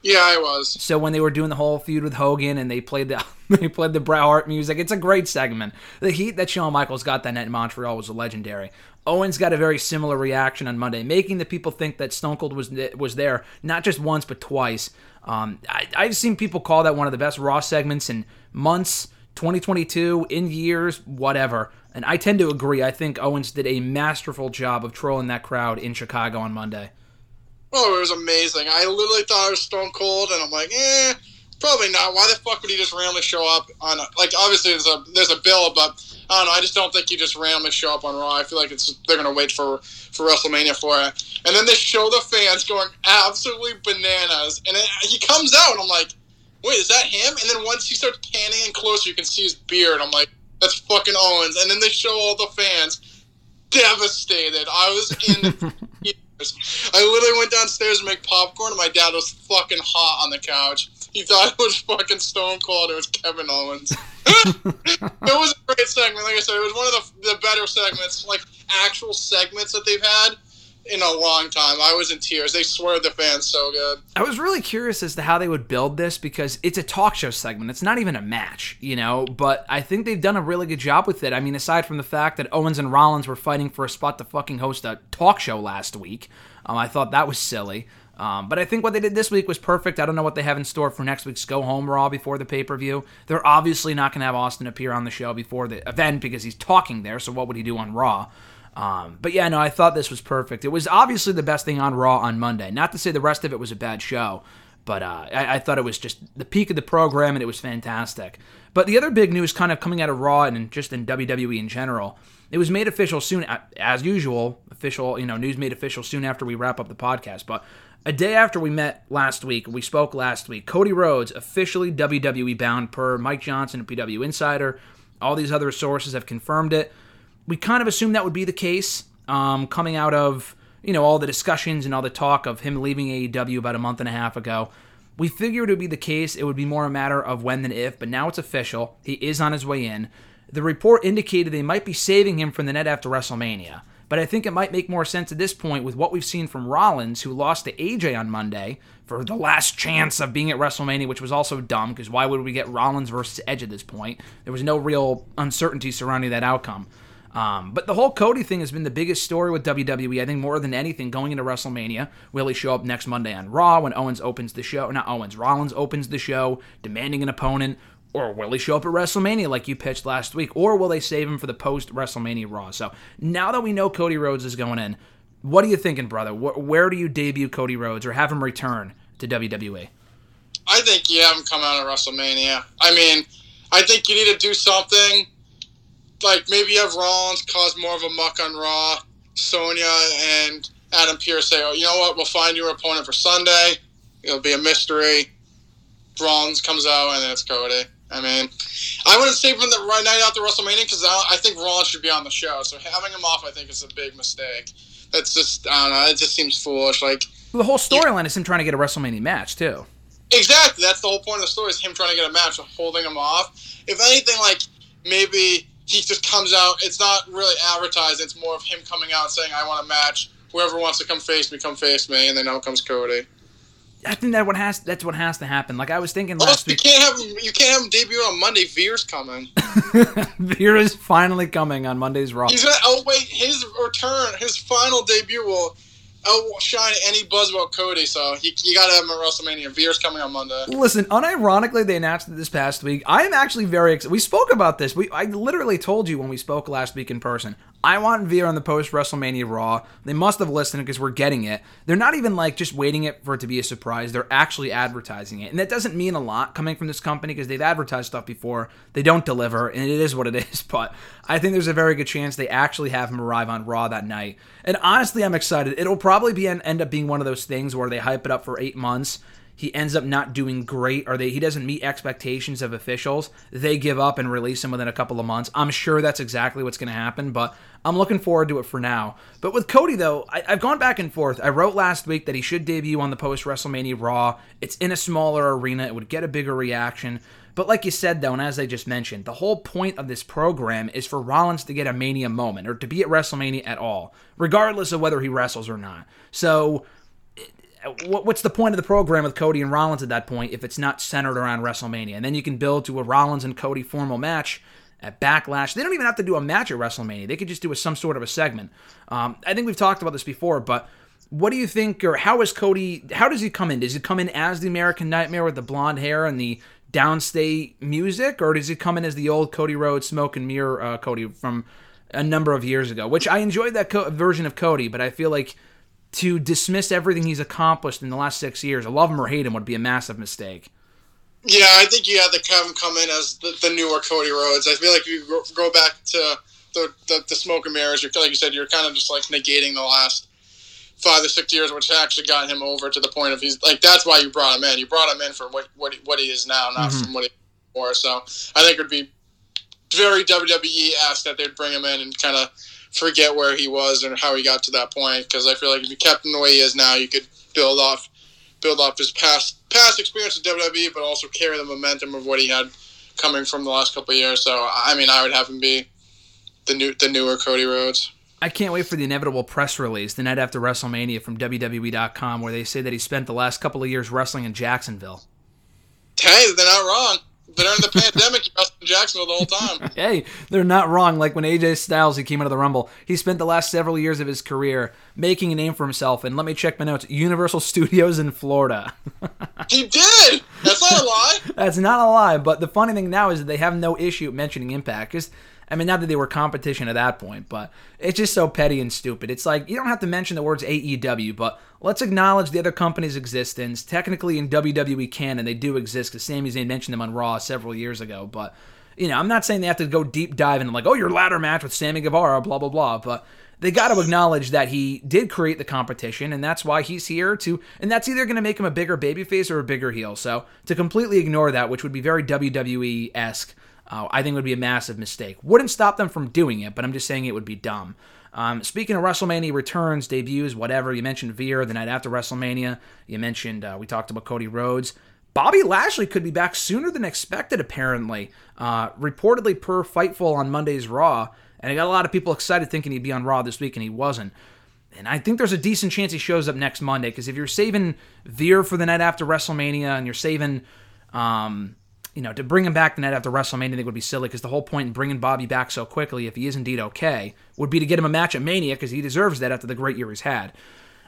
Yeah, I was. So when they were doing the whole feud with Hogan and they played the they played the Bret Hart music, it's a great segment. The heat that Shawn Michaels got that night in Montreal was legendary. Owens got a very similar reaction on Monday, making the people think that Stone Cold was was there, not just once but twice. Um, I, I've seen people call that one of the best Raw segments in months, twenty twenty-two, in years, whatever. And I tend to agree. I think Owens did a masterful job of trolling that crowd in Chicago on Monday. Oh, it was amazing. I literally thought it was Stone Cold, and I'm like, eh, probably not. Why the fuck would he just randomly show up on, a, like, obviously there's a there's a bill, but I don't know, I just don't think he just randomly show up on Raw. I feel like it's they're going to wait for, for WrestleMania for it. And then they show the fans going absolutely bananas, and it, he comes out, and I'm like, wait, is that him? And then once he starts panning in closer, you can see his beard. I'm like, that's fucking Owens. And then they show all the fans devastated. I was in... I literally went downstairs to make popcorn, and my dad was fucking hot on the couch. He thought it was fucking Stone Cold. It was Kevin Owens. It was a great segment. Like I said, it was one of the, the better segments, like actual segments that they've had in a long time. I was in tears. They swerved the fans so good. I was really curious as to how they would build this, because it's a talk show segment. It's not even a match, you know, but I think they've done a really good job with it. I mean, aside from the fact that Owens and Rollins were fighting for a spot to fucking host a talk show last week, um, I thought that was silly. Um, but I think what they did this week was perfect. I don't know what they have in store for next week's Go Home Raw before the pay-per-view. They're obviously not going to have Austin appear on the show before the event because he's talking there, so what would he do on Raw? Um, but yeah, no, I thought this was perfect. It was obviously the best thing on Raw on Monday. Not to say the rest of it was a bad show, but uh, I, I thought it was just the peak of the program, and it was fantastic. But the other big news kind of coming out of Raw and just in W W E in general, it was made official soon, as usual, official, you know, news made official soon after we wrap up the podcast. But a day after we met last week, we spoke last week, Cody Rhodes officially W W E bound per Mike Johnson and P W Insider. All these other sources have confirmed it. We kind of assumed that would be the case, um, coming out of, you know, all the discussions and all the talk of him leaving A E W about a month and a half ago. We figured it would be the case. It would be more a matter of when than if, but now it's official. He is on his way in. The report indicated they might be saving him from the net after WrestleMania, but I think it might make more sense at this point with what we've seen from Rollins, who lost to A J on Monday for the last chance of being at WrestleMania, which was also dumb, because why would we get Rollins versus Edge at this point? There was no real uncertainty surrounding that outcome. Um, but the whole Cody thing has been the biggest story with W W E, I think, more than anything, going into WrestleMania. Will he show up next Monday on Raw when Owens opens the show? Not Owens, Rollins opens the show, demanding an opponent. Or will he show up at WrestleMania like you pitched last week? Or will they save him for the post-WrestleMania Raw? So now that we know Cody Rhodes is going in, what are you thinking, brother? Where do you debut Cody Rhodes or have him return to W W E? I think you have him come out of WrestleMania. I mean, I think you need to do something. Like, maybe you have Rollins cause more of a muck on Raw. Sonya and Adam Pearce say, oh, you know what, we'll find your opponent for Sunday. It'll be a mystery. Rollins comes out, and then it's Cody. I mean, I wouldn't say from the right night after WrestleMania, because I, I think Rollins should be on the show. So having him off, I think, is a big mistake. That's just, I don't know, it just seems foolish. Like, well, the whole storyline is him trying to get a WrestleMania match, too. Exactly. That's the whole point of the story, is him trying to get a match, so holding him off. If anything, like, maybe... he just comes out. It's not really advertised. It's more of him coming out saying, I want a match. Whoever wants to come face me, come face me. And then out comes Cody. I think that what has that's what has to happen. Like, I was thinking last oh, you week. Can't have him, you can't have him debut on Monday. Veer's coming. Veer's finally coming on Monday's Raw. He's gonna outweigh his return. His final debut will Oh, shine any buzz about Cody, so you, you got to have him at WrestleMania. Veer's coming on Monday. Listen, unironically, they announced it this past week. I am actually very excited. We spoke about this. We I literally told you when we spoke last week in person, I want Veer on the post-WrestleMania Raw. They must have listened because we're getting it. They're not even, like, just waiting it for it to be a surprise. They're actually advertising it. And that doesn't mean a lot coming from this company because they've advertised stuff before. They don't deliver, and it is what it is. But I think there's a very good chance they actually have him arrive on Raw that night. And honestly, I'm excited. It'll probably be end up being one of those things where they hype it up for eight months. He ends up not doing great, or they, he doesn't meet expectations of officials. They give up and release him within a couple of months. I'm sure that's exactly what's going to happen, but I'm looking forward to it for now. But with Cody, though, I, I've gone back and forth. I wrote last week that he should debut on the post-WrestleMania Raw. It's in a smaller arena. It would get a bigger reaction. But like you said, though, and as I just mentioned, the whole point of this program is for Rollins to get a Mania moment, or to be at WrestleMania at all, regardless of whether he wrestles or not. So what's the point of the program with Cody and Rollins at that point if it's not centered around WrestleMania? And then you can build to a Rollins and Cody formal match at Backlash. They don't even have to do a match at WrestleMania. They could just do a, some sort of a segment. Um, I think we've talked about this before, but what do you think, or how is Cody, how does he come in? Does he come in as the American Nightmare with the blonde hair and the downstate music, or does he come in as the old Cody Rhodes, smoke and mirror uh, Cody from a number of years ago? Which I enjoyed that co- version of Cody, but I feel like to dismiss everything he's accomplished in the last six years, I love him or hate him, would be a massive mistake. Yeah, I think you had to have him come in as the, the newer Cody Rhodes. I feel like if you go back to the, the, the smoke and mirrors, you're, like you said, you're kind of just like negating the last five to six years, which actually got him over to the point of he's like, that's why you brought him in. You brought him in for what what he, what he is now, not mm-hmm. from what he was before. So I think it would be very W W E-esque that they'd bring him in and kind of forget where he was and how he got to that point, because I feel like if you kept him the way he is now, you could build off build off his past past experience with W W E, but also carry the momentum of what he had coming from the last couple of years. So I mean, I would have him be the new the newer Cody Rhodes. I can't wait for the inevitable press release the night after WrestleMania from W W E dot com where they say that he spent the last couple of years wrestling in Jacksonville. Hey, they're not wrong. During the pandemic, he wrestled in Jacksonville the whole time. Hey, they're not wrong. Like when A J Styles, he came out of the Rumble, he spent the last several years of his career making a name for himself. And let me check my notes. Universal Studios in Florida. He did! That's not a lie. That's not a lie. But the funny thing now is that they have no issue mentioning Impact. Because I mean, not that they were competition at that point, but it's just so petty and stupid. It's like, you don't have to mention the words A E W, but let's acknowledge the other company's existence. Technically, in W W E canon, they do exist, because Sami Zayn mentioned them on Raw several years ago, but, you know, I'm not saying they have to go deep dive and like, oh, your ladder match with Sammy Guevara, blah, blah, blah, but they got to acknowledge that he did create the competition, and that's why he's here to, and that's either going to make him a bigger babyface or a bigger heel, so to completely ignore that, which would be very W W E-esque, Uh, I think it would be a massive mistake. Wouldn't stop them from doing it, but I'm just saying it would be dumb. Um, speaking of WrestleMania returns, debuts, whatever, you mentioned Veer the night after WrestleMania. You mentioned, uh, we talked about Cody Rhodes. Bobby Lashley could be back sooner than expected, apparently. Uh, reportedly per Fightful on Monday's Raw. And I got a lot of people excited thinking he'd be on Raw this week, and he wasn't. And I think there's a decent chance he shows up next Monday, because if you're saving Veer for the night after WrestleMania, and you're saving... Um, You know, to bring him back the night after WrestleMania, I think would be silly, because the whole point in bringing Bobby back so quickly, if he is indeed okay, would be to get him a match at Mania, because he deserves that after the great year he's had.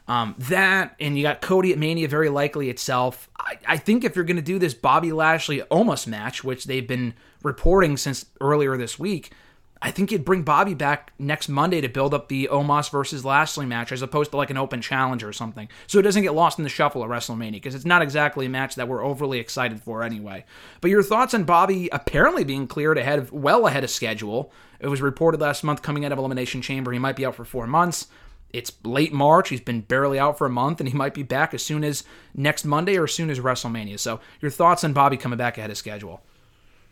Um, that, and you got Cody at Mania very likely itself. I, I think if you're going to do this Bobby Lashley almost match, which they've been reporting since earlier this week, I think you'd bring Bobby back next Monday to build up the Omos versus Lashley match, as opposed to like an open challenge or something, so it doesn't get lost in the shuffle at WrestleMania, because it's not exactly a match that we're overly excited for anyway. But your thoughts on Bobby apparently being cleared ahead of, well ahead of schedule. It was reported last month coming out of Elimination Chamber, he might be out for four months. It's late March, he's been barely out for a month, and he might be back as soon as next Monday or as soon as WrestleMania. So your thoughts on Bobby coming back ahead of schedule?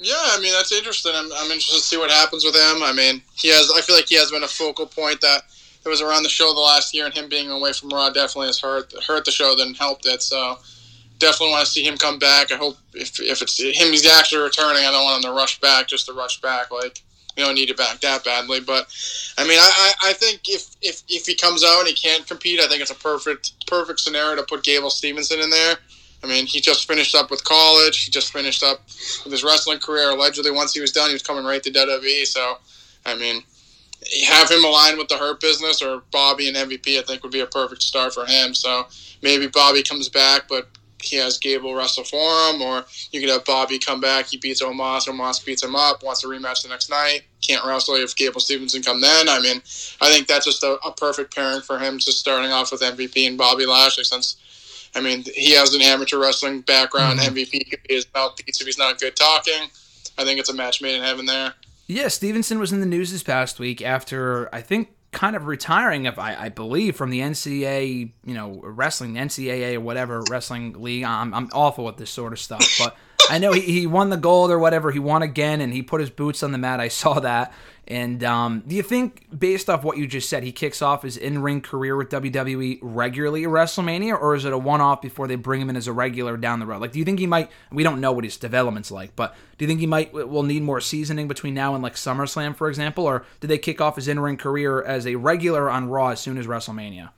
Yeah, I mean, that's interesting. I'm, I'm interested to see what happens with him. I mean, he has. I feel like he has been a focal point that it was around the show the last year, and him being away from Raw definitely has hurt hurt the show than helped it. So definitely want to see him come back. I hope if if it's him, he's actually returning. I don't want him to rush back just to rush back. Like, you don't need it back that badly. But I mean, I, I, I think if, if if he comes out and he can't compete, I think it's a perfect perfect scenario to put Gable Stevenson in there. I mean, he just finished up with college. He just finished up with his wrestling career. Allegedly, once he was done, he was coming right to W W E. So, I mean, have him aligned with the Hurt Business or Bobby and M V P, I think, would be a perfect start for him. So maybe Bobby comes back, but he has Gable wrestle for him, or you could have Bobby come back, he beats Omos, Omos beats him up, wants a rematch the next night, can't wrestle if Gable Stevenson come then. I mean, I think that's just a, a perfect pairing for him, just starting off with M V P and Bobby Lashley, since, I mean, he has an amateur wrestling background. Mm-hmm. M V P could be his mouthpiece if he's not good talking. I think it's a match made in heaven there. Yeah, Stevenson was in the news this past week after, I think, kind of retiring, of I, I believe, from the N C A A, you know, wrestling, N C A A or whatever wrestling league. I'm, I'm awful at this sort of stuff, but I know he, he won the gold or whatever. He won again, and he put his boots on the mat. I saw that. And um, do you think, based off what you just said, he kicks off his in-ring career with W W E regularly at WrestleMania, or is it a one-off before they bring him in as a regular down the road? Like, do you think he might, we don't know what his development's like, but do you think he might, will need more seasoning between now and, like, SummerSlam, for example, or do they kick off his in-ring career as a regular on Raw as soon as WrestleMania?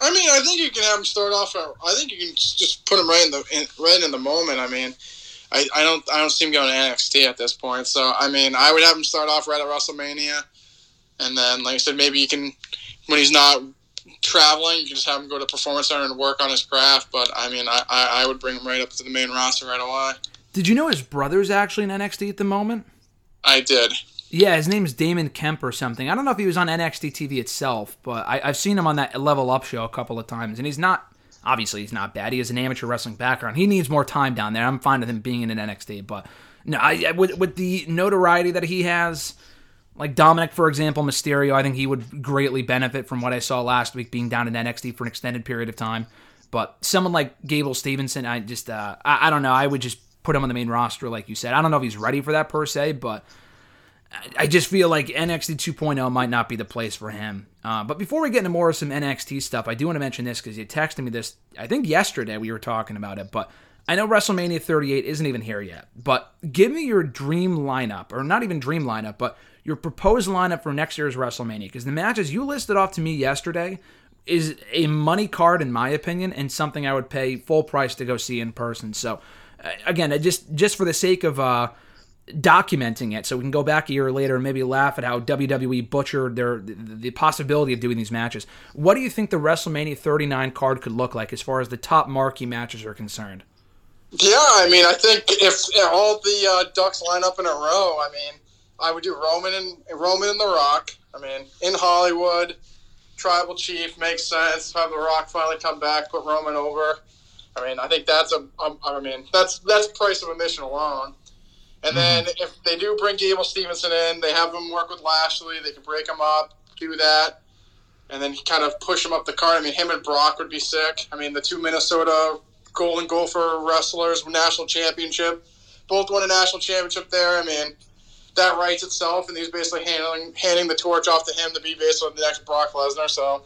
I mean, I think you can have him start off, at, I think you can just put him right in the in, right in the moment, I mean. I, I don't I don't see him going to N X T at this point. So, I mean, I would have him start off right at WrestleMania. And then, like I said, maybe you can, when he's not traveling, you can just have him go to Performance Center and work on his craft. But, I mean, I, I, I would bring him right up to the main roster right away. Did you know his brother's actually in N X T at the moment? I did. Yeah, his name is Damon Kemp or something. I don't know if he was on N X T T V itself, but I, I've seen him on that Level Up show a couple of times. And he's not... Obviously, he's not bad. He has an amateur wrestling background. He needs more time down there. I'm fine with him being in an N X T, but no, I, I, with with the notoriety that he has, like Dominic, for example, Mysterio, I think he would greatly benefit from what I saw last week, being down in N X T for an extended period of time. But someone like Gable Stevenson, I just, uh, I, I don't know. I would just put him on the main roster, like you said. I don't know if he's ready for that per se, but I just feel like N X T two point oh might not be the place for him. Uh, but before we get into more of some N X T stuff, I do want to mention this because you texted me this, I think yesterday we were talking about it, but I know WrestleMania thirty-eight isn't even here yet, but give me your dream lineup, or not even dream lineup, but your proposed lineup for next year's WrestleMania, because the matches you listed off to me yesterday is a money card, in my opinion, and something I would pay full price to go see in person. So, again, just, just for the sake of... Uh, documenting it so we can go back a year later and maybe laugh at how W W E butchered their the, the possibility of doing these matches. What do you think the WrestleMania thirty-nine card could look like as far as the top marquee matches are concerned? Yeah, I mean, I think if all the uh, ducks line up in a row, I mean, I would do Roman and Roman and The Rock. I mean, in Hollywood, Tribal Chief makes sense. Have The Rock finally come back, put Roman over. I mean, I think that's a. Um, I mean, that's that's price of admission alone. And then if they do bring Gable Stevenson in, they have him work with Lashley. They can break him up, do that, and then kind of push him up the card. I mean, him and Brock would be sick. I mean, the two Minnesota Golden Gopher wrestlers, national championship, both won a national championship there. I mean, that writes itself, and he's basically handling, handing the torch off to him to be basically the next Brock Lesnar. So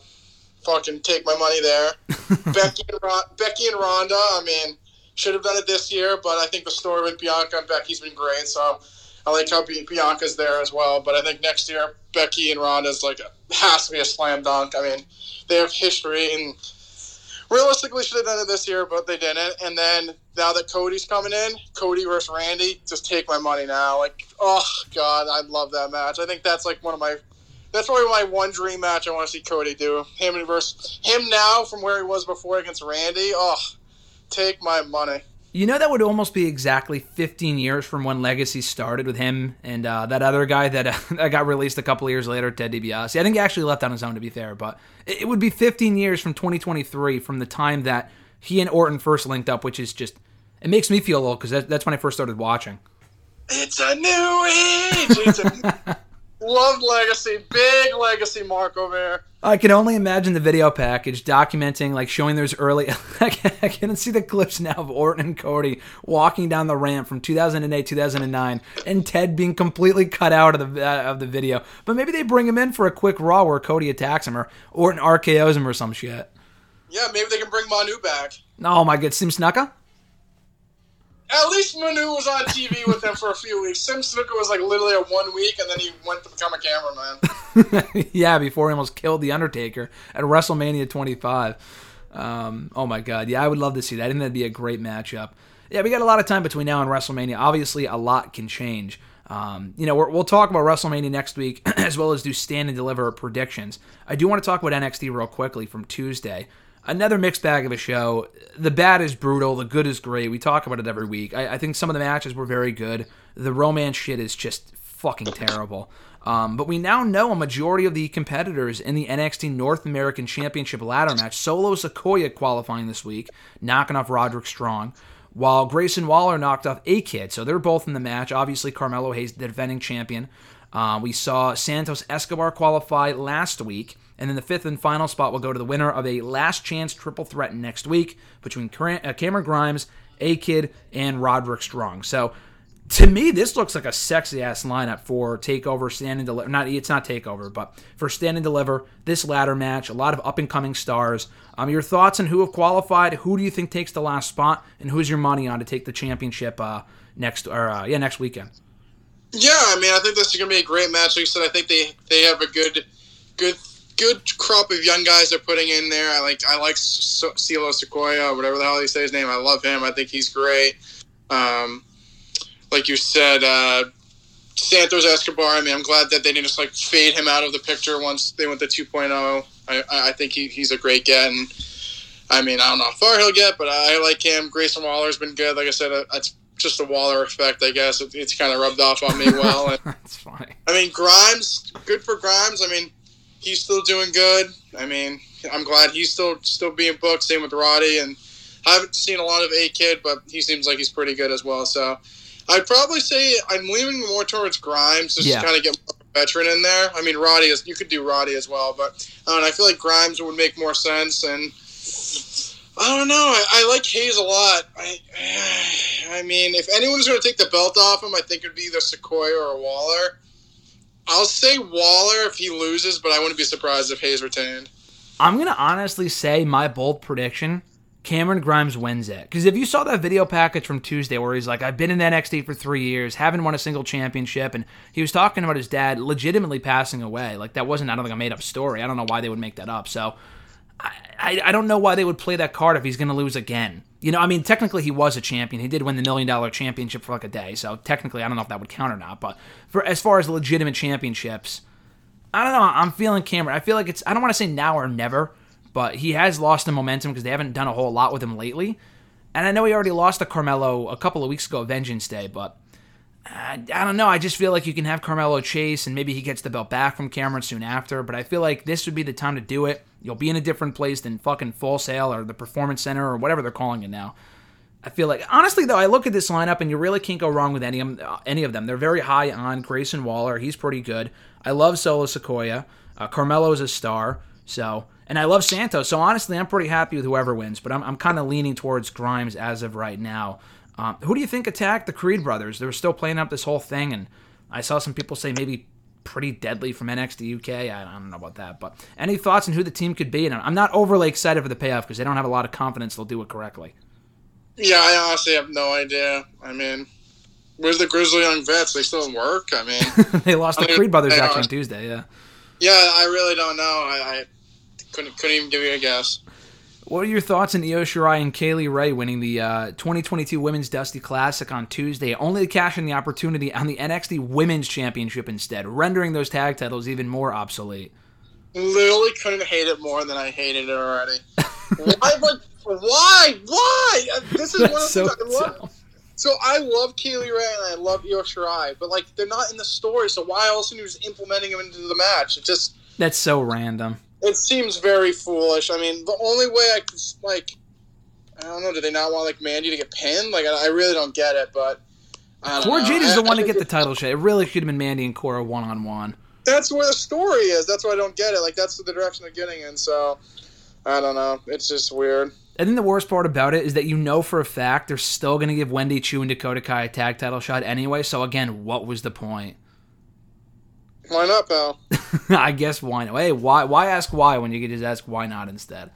fucking take my money there. Becky, and Ron- Becky and Ronda, I mean... Should have done it this year, but I think the story with Bianca and Becky's been great, so I like how Bianca's there as well. But I think next year, Becky and Ronda's like has to be a slam dunk. I mean, they have history, and realistically should have done it this year, but they didn't. And then now that Cody's coming in, Cody versus Randy, just take my money now. Like, oh, God, I love that match. I think that's like one of my – that's probably my one dream match I want to see Cody do. Him versus him now from where he was before against Randy, oh, take my money. You know, that would almost be exactly fifteen years from when Legacy started with him and uh, that other guy that, uh, that got released a couple of years later, Ted DiBiase. I think he actually left on his own, to be fair, but it would be fifteen years from twenty twenty-three from the time that he and Orton first linked up, which is just, it makes me feel old because that, that's when I first started watching. It's a new age! It's a Love Legacy, big Legacy mark over there. I can only imagine the video package documenting, like showing those early. I can see the clips now of Orton and Cody walking down the ramp from two thousand eight, two thousand nine, and Ted being completely cut out of the uh, of the video. But maybe they bring him in for a quick Raw where Cody attacks him or Orton R K Os him or some shit. Yeah, maybe they can bring Manu back. Oh my God, Sim Snuka? At least Manu was on T V with him for a few weeks. Sim Snuka was like literally a one week, and then he went to become a cameraman. Yeah, before he almost killed The Undertaker at WrestleMania twenty-five. Um, oh my God. Yeah, I would love to see that. I think that'd be a great matchup. Yeah, we got a lot of time between now and WrestleMania. Obviously, a lot can change. Um, you know, we're, we'll talk about WrestleMania next week, as well as do Stand and Deliver predictions. I do want to talk about N X T real quickly from Tuesday. Another mixed bag of a show. The bad is brutal. The good is great. We talk about it every week. I, I think some of the matches were very good. The romance shit is just fucking terrible. Um, but we now know a majority of the competitors in the N X T North American Championship ladder match. Solo Sikoa qualifying this week, knocking off Roderick Strong, while Grayson Waller knocked off A-Kid. So they're both in the match. Obviously, Carmelo Hayes, the defending champion. Uh, we saw Santos Escobar qualify last week. And then the fifth and final spot will go to the winner of a last chance triple threat next week between Cameron Grimes, A-Kid, and Roderick Strong. So, to me, this looks like a sexy-ass lineup for TakeOver, Stand and Deliver. Not, it's not TakeOver, but for Stand and Deliver, this ladder match, a lot of up-and-coming stars. Um, your thoughts on who have qualified, who do you think takes the last spot, and who's your money on to take the championship uh, next or uh, yeah next weekend? Yeah, I mean, I think this is going to be a great match. Like I said, I think they, they have a good good. Good crop of young guys they're putting in there. I like I like Solo Sikoa, whatever the hell you say his name. I love him. I think he's great. Um, like you said, uh, Santos Escobar. I mean, I'm glad that they didn't just like fade him out of the picture once they went to two point oh. I, I think he, he's a great get. And I mean, I don't know how far he'll get, but I like him. Grayson Waller's been good. Like I said, it's just the Waller effect, I guess. It, it's kind of rubbed off on me well. And, that's funny. I mean, Grimes, good for Grimes. I mean, he's still doing good. I mean, I'm glad he's still still being booked. Same with Roddy, and I haven't seen a lot of A-Kid, but he seems like he's pretty good as well. So I'd probably say I'm leaning more towards Grimes just yeah. to kind of get more of a veteran in there. I mean, Roddy is you could do Roddy as well, but I, don't know, I feel like Grimes would make more sense. And I don't know. I, I like Hayes a lot. I I mean, if anyone's going to take the belt off him, I think it would be either Sikoa or Waller. I'll say Waller if he loses, but I wouldn't be surprised if Hayes retained. I'm going to honestly say my bold prediction, Cameron Grimes wins it. Because if you saw that video package from Tuesday where he's like, I've been in N X T for three years, haven't won a single championship, and he was talking about his dad legitimately passing away. Like, that wasn't, I don't think, a made-up story. I don't know why they would make that up. So, I, I, I don't know why they would play that card if he's going to lose again. You know, I mean, technically he was a champion. He did win the Million Dollar Championship for like a day, so technically I don't know if that would count or not. But for as far as legitimate championships, I don't know. I'm feeling Cameron. I feel like it's, I don't want to say now or never, but he has lost the momentum because they haven't done a whole lot with him lately. And I know he already lost to Carmelo a couple of weeks ago, Vengeance Day, but I, I don't know. I just feel like you can have Carmelo chase, and maybe he gets the belt back from Cameron soon after, but I feel like this would be the time to do it. You'll be in a different place than fucking Full Sail or the Performance Center or whatever they're calling it now. I feel like, honestly, though, I look at this lineup and you really can't go wrong with any of them. Any of them. They're very high on Grayson Waller. He's pretty good. I love Solo Sikoa. Uh, Carmelo's a star. So, and I love Santos. So, honestly, I'm pretty happy with whoever wins, but I'm, I'm kind of leaning towards Grimes as of right now. Um, who do you think attacked the Creed brothers? They were still playing up this whole thing, and I saw some people say maybe Pretty Deadly from N X T U K. I don't know about that, but any thoughts on who the team could be? And I'm not overly excited for the payoff because they don't have a lot of confidence they'll do it correctly. Yeah, I honestly have no idea. I mean, where's the Grizzly Young Vets? They still work? I mean, they lost the Creed brothers actually on Tuesday. Yeah. Yeah, I really don't know. I, I couldn't couldn't even give you a guess. What are your thoughts on Io Shirai and Kaylee Ray winning the uh, twenty twenty-two Women's Dusty Classic on Tuesday, only to cash in the opportunity on the N X T Women's Championship instead, rendering those tag titles even more obsolete? Literally couldn't hate it more than I hated it already. why? Would, why? Why? This is That's one of so the things I love. So I love Kaylee Ray and I love Io Shirai, but like they're not in the story, so why all of a sudden you're just implementing them into the match? It just That's so random. It seems very foolish. I mean, the only way I could, like, I don't know, do they not want, like, Mandy to get pinned? Like, I, I really don't get it, but I don't Poor know. Poor Jada's the one I, to get the title shot. It really should have been Mandy and Cora one-on-one. That's where the story is. That's why I don't get it. Like, that's the direction they're getting in, so I don't know. It's just weird. And then the worst part about it is that you know for a fact they're still going to give Wendy Chu and Dakota Kai a tag title shot anyway, so again, what was the point? Why not, pal? I guess why not? Hey, why why ask why when you could just ask why not instead?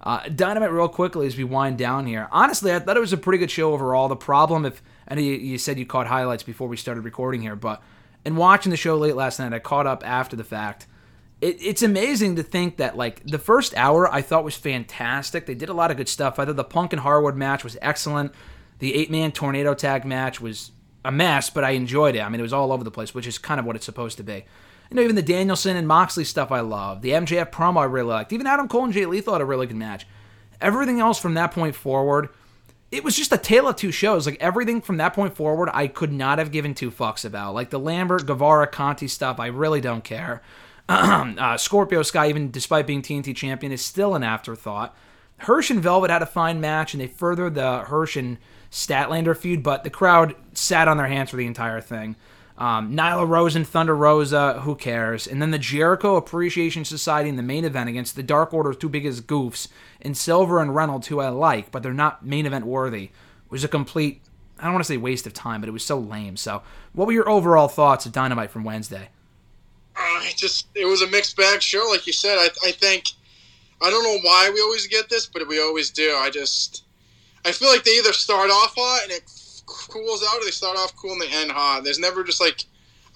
Uh, Dynamite real quickly as we wind down here. Honestly, I thought it was a pretty good show overall. The problem, if I know you, you said you caught highlights before we started recording here, but in watching the show late last night, I caught up after the fact. It, it's amazing to think that like the first hour I thought was fantastic. They did a lot of good stuff. I thought the Punk and Harwood match was excellent. The eight-man tornado tag match was a mess, but I enjoyed it. I mean, it was all over the place, which is kind of what it's supposed to be. You know, even the Danielson and Moxley stuff I loved. The M J F promo I really liked. Even Adam Cole and Jay Lethal had a really good match. Everything else from that point forward, it was just a tale of two shows. Like, everything from that point forward, I could not have given two fucks about. Like, the Lambert, Guevara, Conti stuff, I really don't care. uh, Scorpio Sky, even despite being T N T champion, is still an afterthought. Hirsch and Velvet had a fine match, and they furthered the Hirsch and Statlander feud, but the crowd sat on their hands for the entire thing. Um, Nyla Rose and Thunder Rosa, who cares? And then the Jericho Appreciation Society in the main event against the Dark Order, two biggest goofs, and Silver and Reynolds, who I like, but they're not main event worthy. It was a complete, I don't want to say waste of time, but it was so lame. So what were your overall thoughts of Dynamite from Wednesday? Uh, it just, it was a mixed bag show, like you said. I, I think, I don't know why we always get this, but we always do. I just, I feel like they either start off hot and it cools out, or they start off cool and they end hot. There's never just like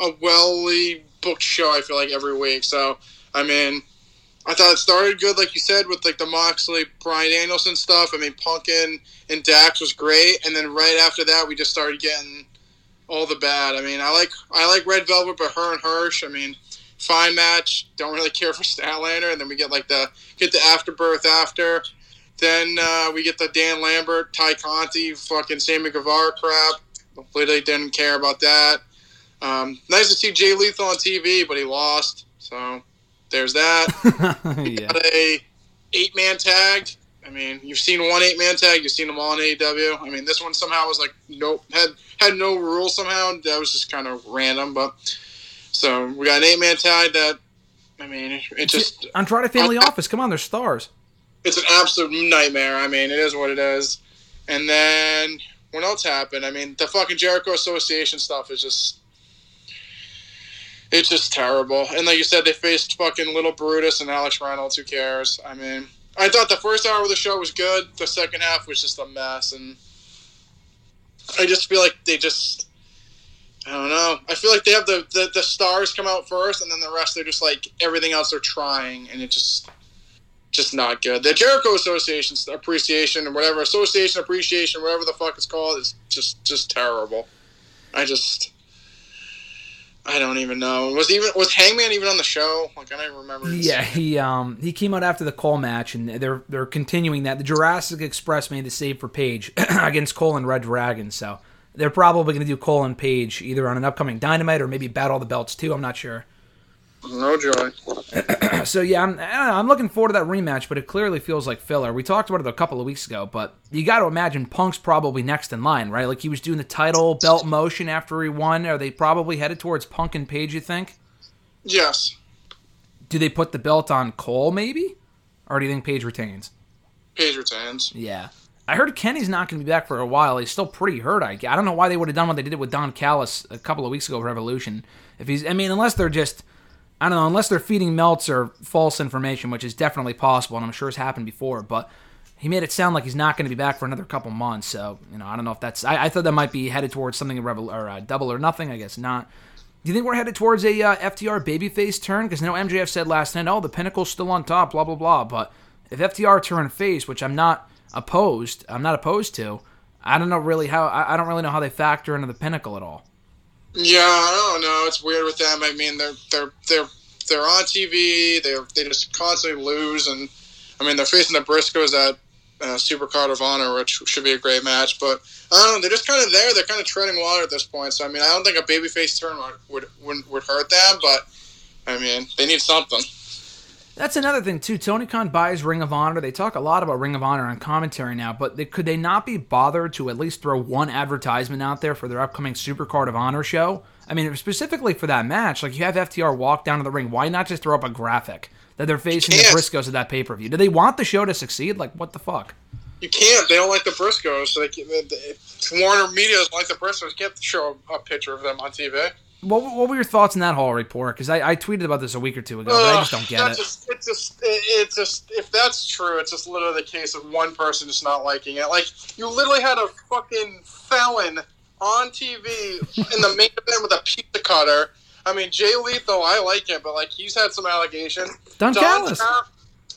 a well-y booked show, I feel like, every week. So, I mean, I thought it started good, like you said, with like the Moxley, Bryan Danielson stuff. I mean, Punkin and Dax was great, and then right after that, we just started getting all the bad. I mean, I like I like Red Velvet, but her and Hirsch, I mean, fine match. Don't really care for Statlander, and then we get like the get the afterbirth after. Then uh, we get the Dan Lambert, Ty Conti, fucking Sammy Guevara crap. Literally didn't care about that. Um, nice to see Jay Lethal on T V, but he lost. So there's that. yeah. We got a eight-man tag. I mean, you've seen one eight-man tag. You've seen them all in A E W. I mean, this one somehow was like, nope, had, had no rule somehow. That was just kind of random. But so we got an eight-man tag that, I mean, it just... Andrade Family I, Office. Come on, they're stars. It's an absolute nightmare. I mean, it is what it is. And then, what else happened? I mean, the fucking Jericho Association stuff is just... It's just terrible. And like you said, they faced fucking Little Brutus and Alex Reynolds. Who cares? I mean, I thought the first hour of the show was good. The second half was just a mess. And I just feel like they just... I don't know. I feel like they have the, the, the stars come out first, and then the rest, they're just like... Everything else they're trying, and it just... Just not good. The Jericho Association appreciation or whatever, association appreciation, whatever the fuck it's called, is just just terrible. I just, I don't even know. Was even was Hangman even on the show? Like, I don't even remember. Yeah, he um he came out after the Cole match, and they're they're continuing that. The Jurassic Express made the save for Page against Cole and Red Dragon, so they're probably going to do Cole and Page either on an upcoming Dynamite or maybe Battle of the Belts too. I'm not sure. No joy. So, yeah, I'm, I don't know, I'm looking forward to that rematch, but it clearly feels like filler. We talked about it a couple of weeks ago, but you got to imagine Punk's probably next in line, right? Like, he was doing the title belt motion after he won. Are they probably headed towards Punk and Page, you think? Yes. Do they put the belt on Cole, maybe? Or do you think Page retains? Page retains. Yeah. I heard Kenny's not going to be back for a while. He's still pretty hurt. I, I don't know why they would have done what they did with Don Callis a couple of weeks ago for Revolution. If he's, I mean, unless they're just... I don't know, unless they're feeding Meltzer false information, which is definitely possible, and I'm sure it's happened before, but he made it sound like he's not going to be back for another couple months, so, you know, I don't know if that's... I, I thought that might be headed towards something in Rebel, or uh, Double or Nothing, I guess not. Do you think we're headed towards a uh, F T R babyface turn? Because I know M J F said last night, oh, the Pinnacle's still on top, blah, blah, blah, but if F T R turned face, which I'm not opposed, I'm not opposed to, I don't know really how... I, I don't really know how they factor into the Pinnacle at all. Yeah, I don't know. It's weird with them. I mean, they're they're they're they're on T V. They they just constantly lose, and I mean, they're facing the Briscoes at uh, Supercard of Honor, which should be a great match. But I don't know. They're just kind of there. They're kind of treading water at this point. So I mean, I don't think a babyface turn would would would hurt them. But I mean, they need something. That's another thing too. Tony Khan buys Ring of Honor. They talk a lot about Ring of Honor on commentary now, but they, could they not be bothered to at least throw one advertisement out there for their upcoming Supercard of Honor show? I mean, specifically for that match, like you have F T R walk down to the ring. Why not just throw up a graphic that they're facing the Briscoes at that pay-per-view? Do they want the show to succeed? Like, what the fuck? You can't. They don't like the Briscoes. So they, they, they, Warner Media doesn't like the Briscoes. Can't show a picture of them on T V. What what were your thoughts on that Hall report? Because I, I tweeted about this a week or two ago, but uh, I just don't get it. Just, it's just it's just if that's true, it's just literally the case of one person just not liking it. Like, you literally had a fucking felon on T V in the main event with a pizza cutter. I mean, Jay Lethal, I like him, but like he's had some allegations. Don Callis.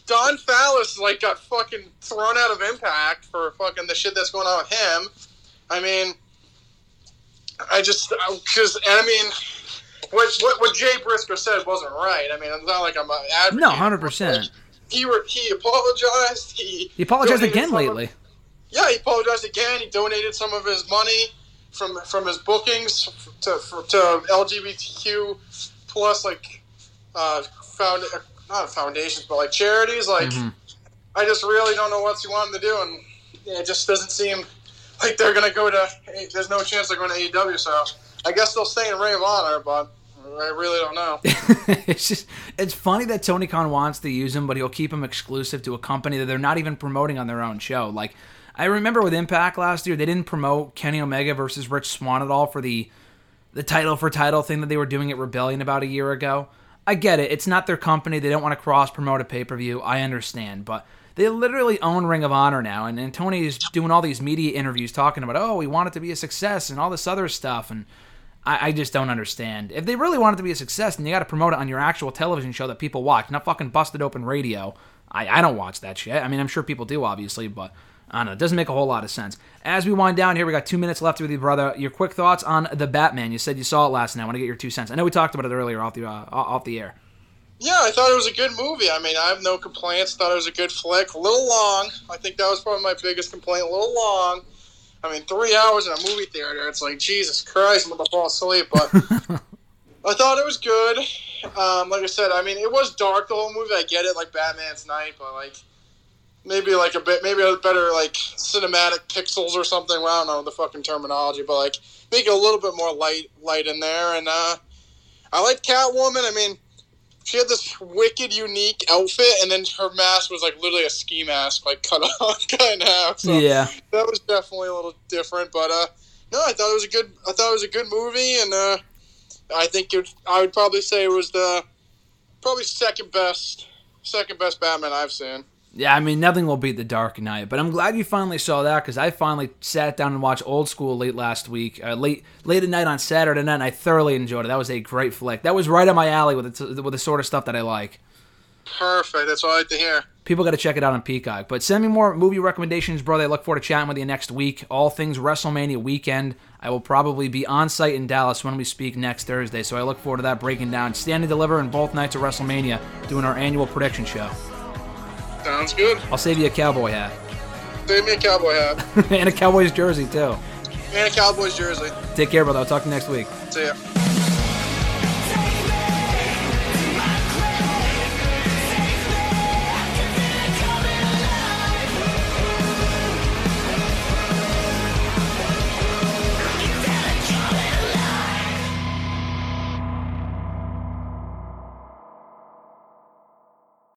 Don Callis like got fucking thrown out of Impact for fucking the shit that's going on with him. I mean. I just, because, I, I mean, what, what what Jay Briscoe said wasn't right. I mean, it's not like I'm an advocate. No, one hundred percent. He, he apologized. He, he apologized again lately. Of, yeah, he apologized again. He donated some of his money from from his bookings to for, to L G B T Q plus, like, uh, found not foundations, but, like, charities. Like, mm-hmm. I just really don't know what you want him to do, and it just doesn't seem like they're going to go to – there's no chance they're going to A E W, so I guess they'll stay in Ring of Honor, but I really don't know. It's just, it's funny that Tony Khan wants to use him, but he'll keep him exclusive to a company that they're not even promoting on their own show. Like, I remember with Impact last year, they didn't promote Kenny Omega versus Rich Swann at all for the the title for title thing that they were doing at Rebellion about a year ago. I get it. It's not their company. They don't want to cross-promote a pay-per-view. I understand, but they literally own Ring of Honor now, and, and Tony is doing all these media interviews talking about, oh, we want it to be a success and all this other stuff, and I, I just don't understand. If they really want it to be a success, then you got to promote it on your actual television show that people watch, not fucking Busted Open Radio. I, I don't watch that shit. I mean, I'm sure people do, obviously, but I don't know. It doesn't make a whole lot of sense. As we wind down here, we got two minutes left with you, brother. Your quick thoughts on The Batman. You said you saw it last night. I want to get your two cents. I know we talked about it earlier off the uh, off the air. Yeah, I thought it was a good movie. I mean, I have no complaints. Thought it was a good flick. A little long. I think that was probably my biggest complaint. A little long. I mean, three hours in a movie theater. It's like, Jesus Christ, I'm going to fall asleep. But I thought it was good. Um, like I said, I mean, it was dark the whole movie. I get it, like Batman's night, but like maybe like a bit, maybe a better like cinematic pixels or something. Well, I don't know the fucking terminology, but like make it a little bit more light, light in there. And uh, I like Catwoman. I mean, she had this wicked, unique outfit, and then her mask was, like, literally a ski mask, like, cut off, cut in half. So yeah. That was definitely a little different, but, uh, no, I thought it was a good, I thought it was a good movie, and, uh, I think it, I would probably say it was the, probably second best, second best Batman I've seen. Yeah, I mean, nothing will beat The Dark Knight, but I'm glad you finally saw that, because I finally sat down and watched Old School late last week, uh, late late at night on Saturday night, and I thoroughly enjoyed it. That was a great flick. That was right up my alley with the, with the sort of stuff that I like. Perfect. That's all I like to hear. People got to check it out on Peacock. But send me more movie recommendations, brother. I look forward to chatting with you next week. All things WrestleMania weekend. I will probably be on site in Dallas when we speak next Thursday, so I look forward to that, breaking down Stand and Deliver and both nights of WrestleMania, doing our annual prediction show. Sounds good. I'll save you a cowboy hat. Save me a cowboy hat. And a Cowboys jersey, too. And a Cowboys jersey. Take care, brother. I'll talk to you next week. See ya.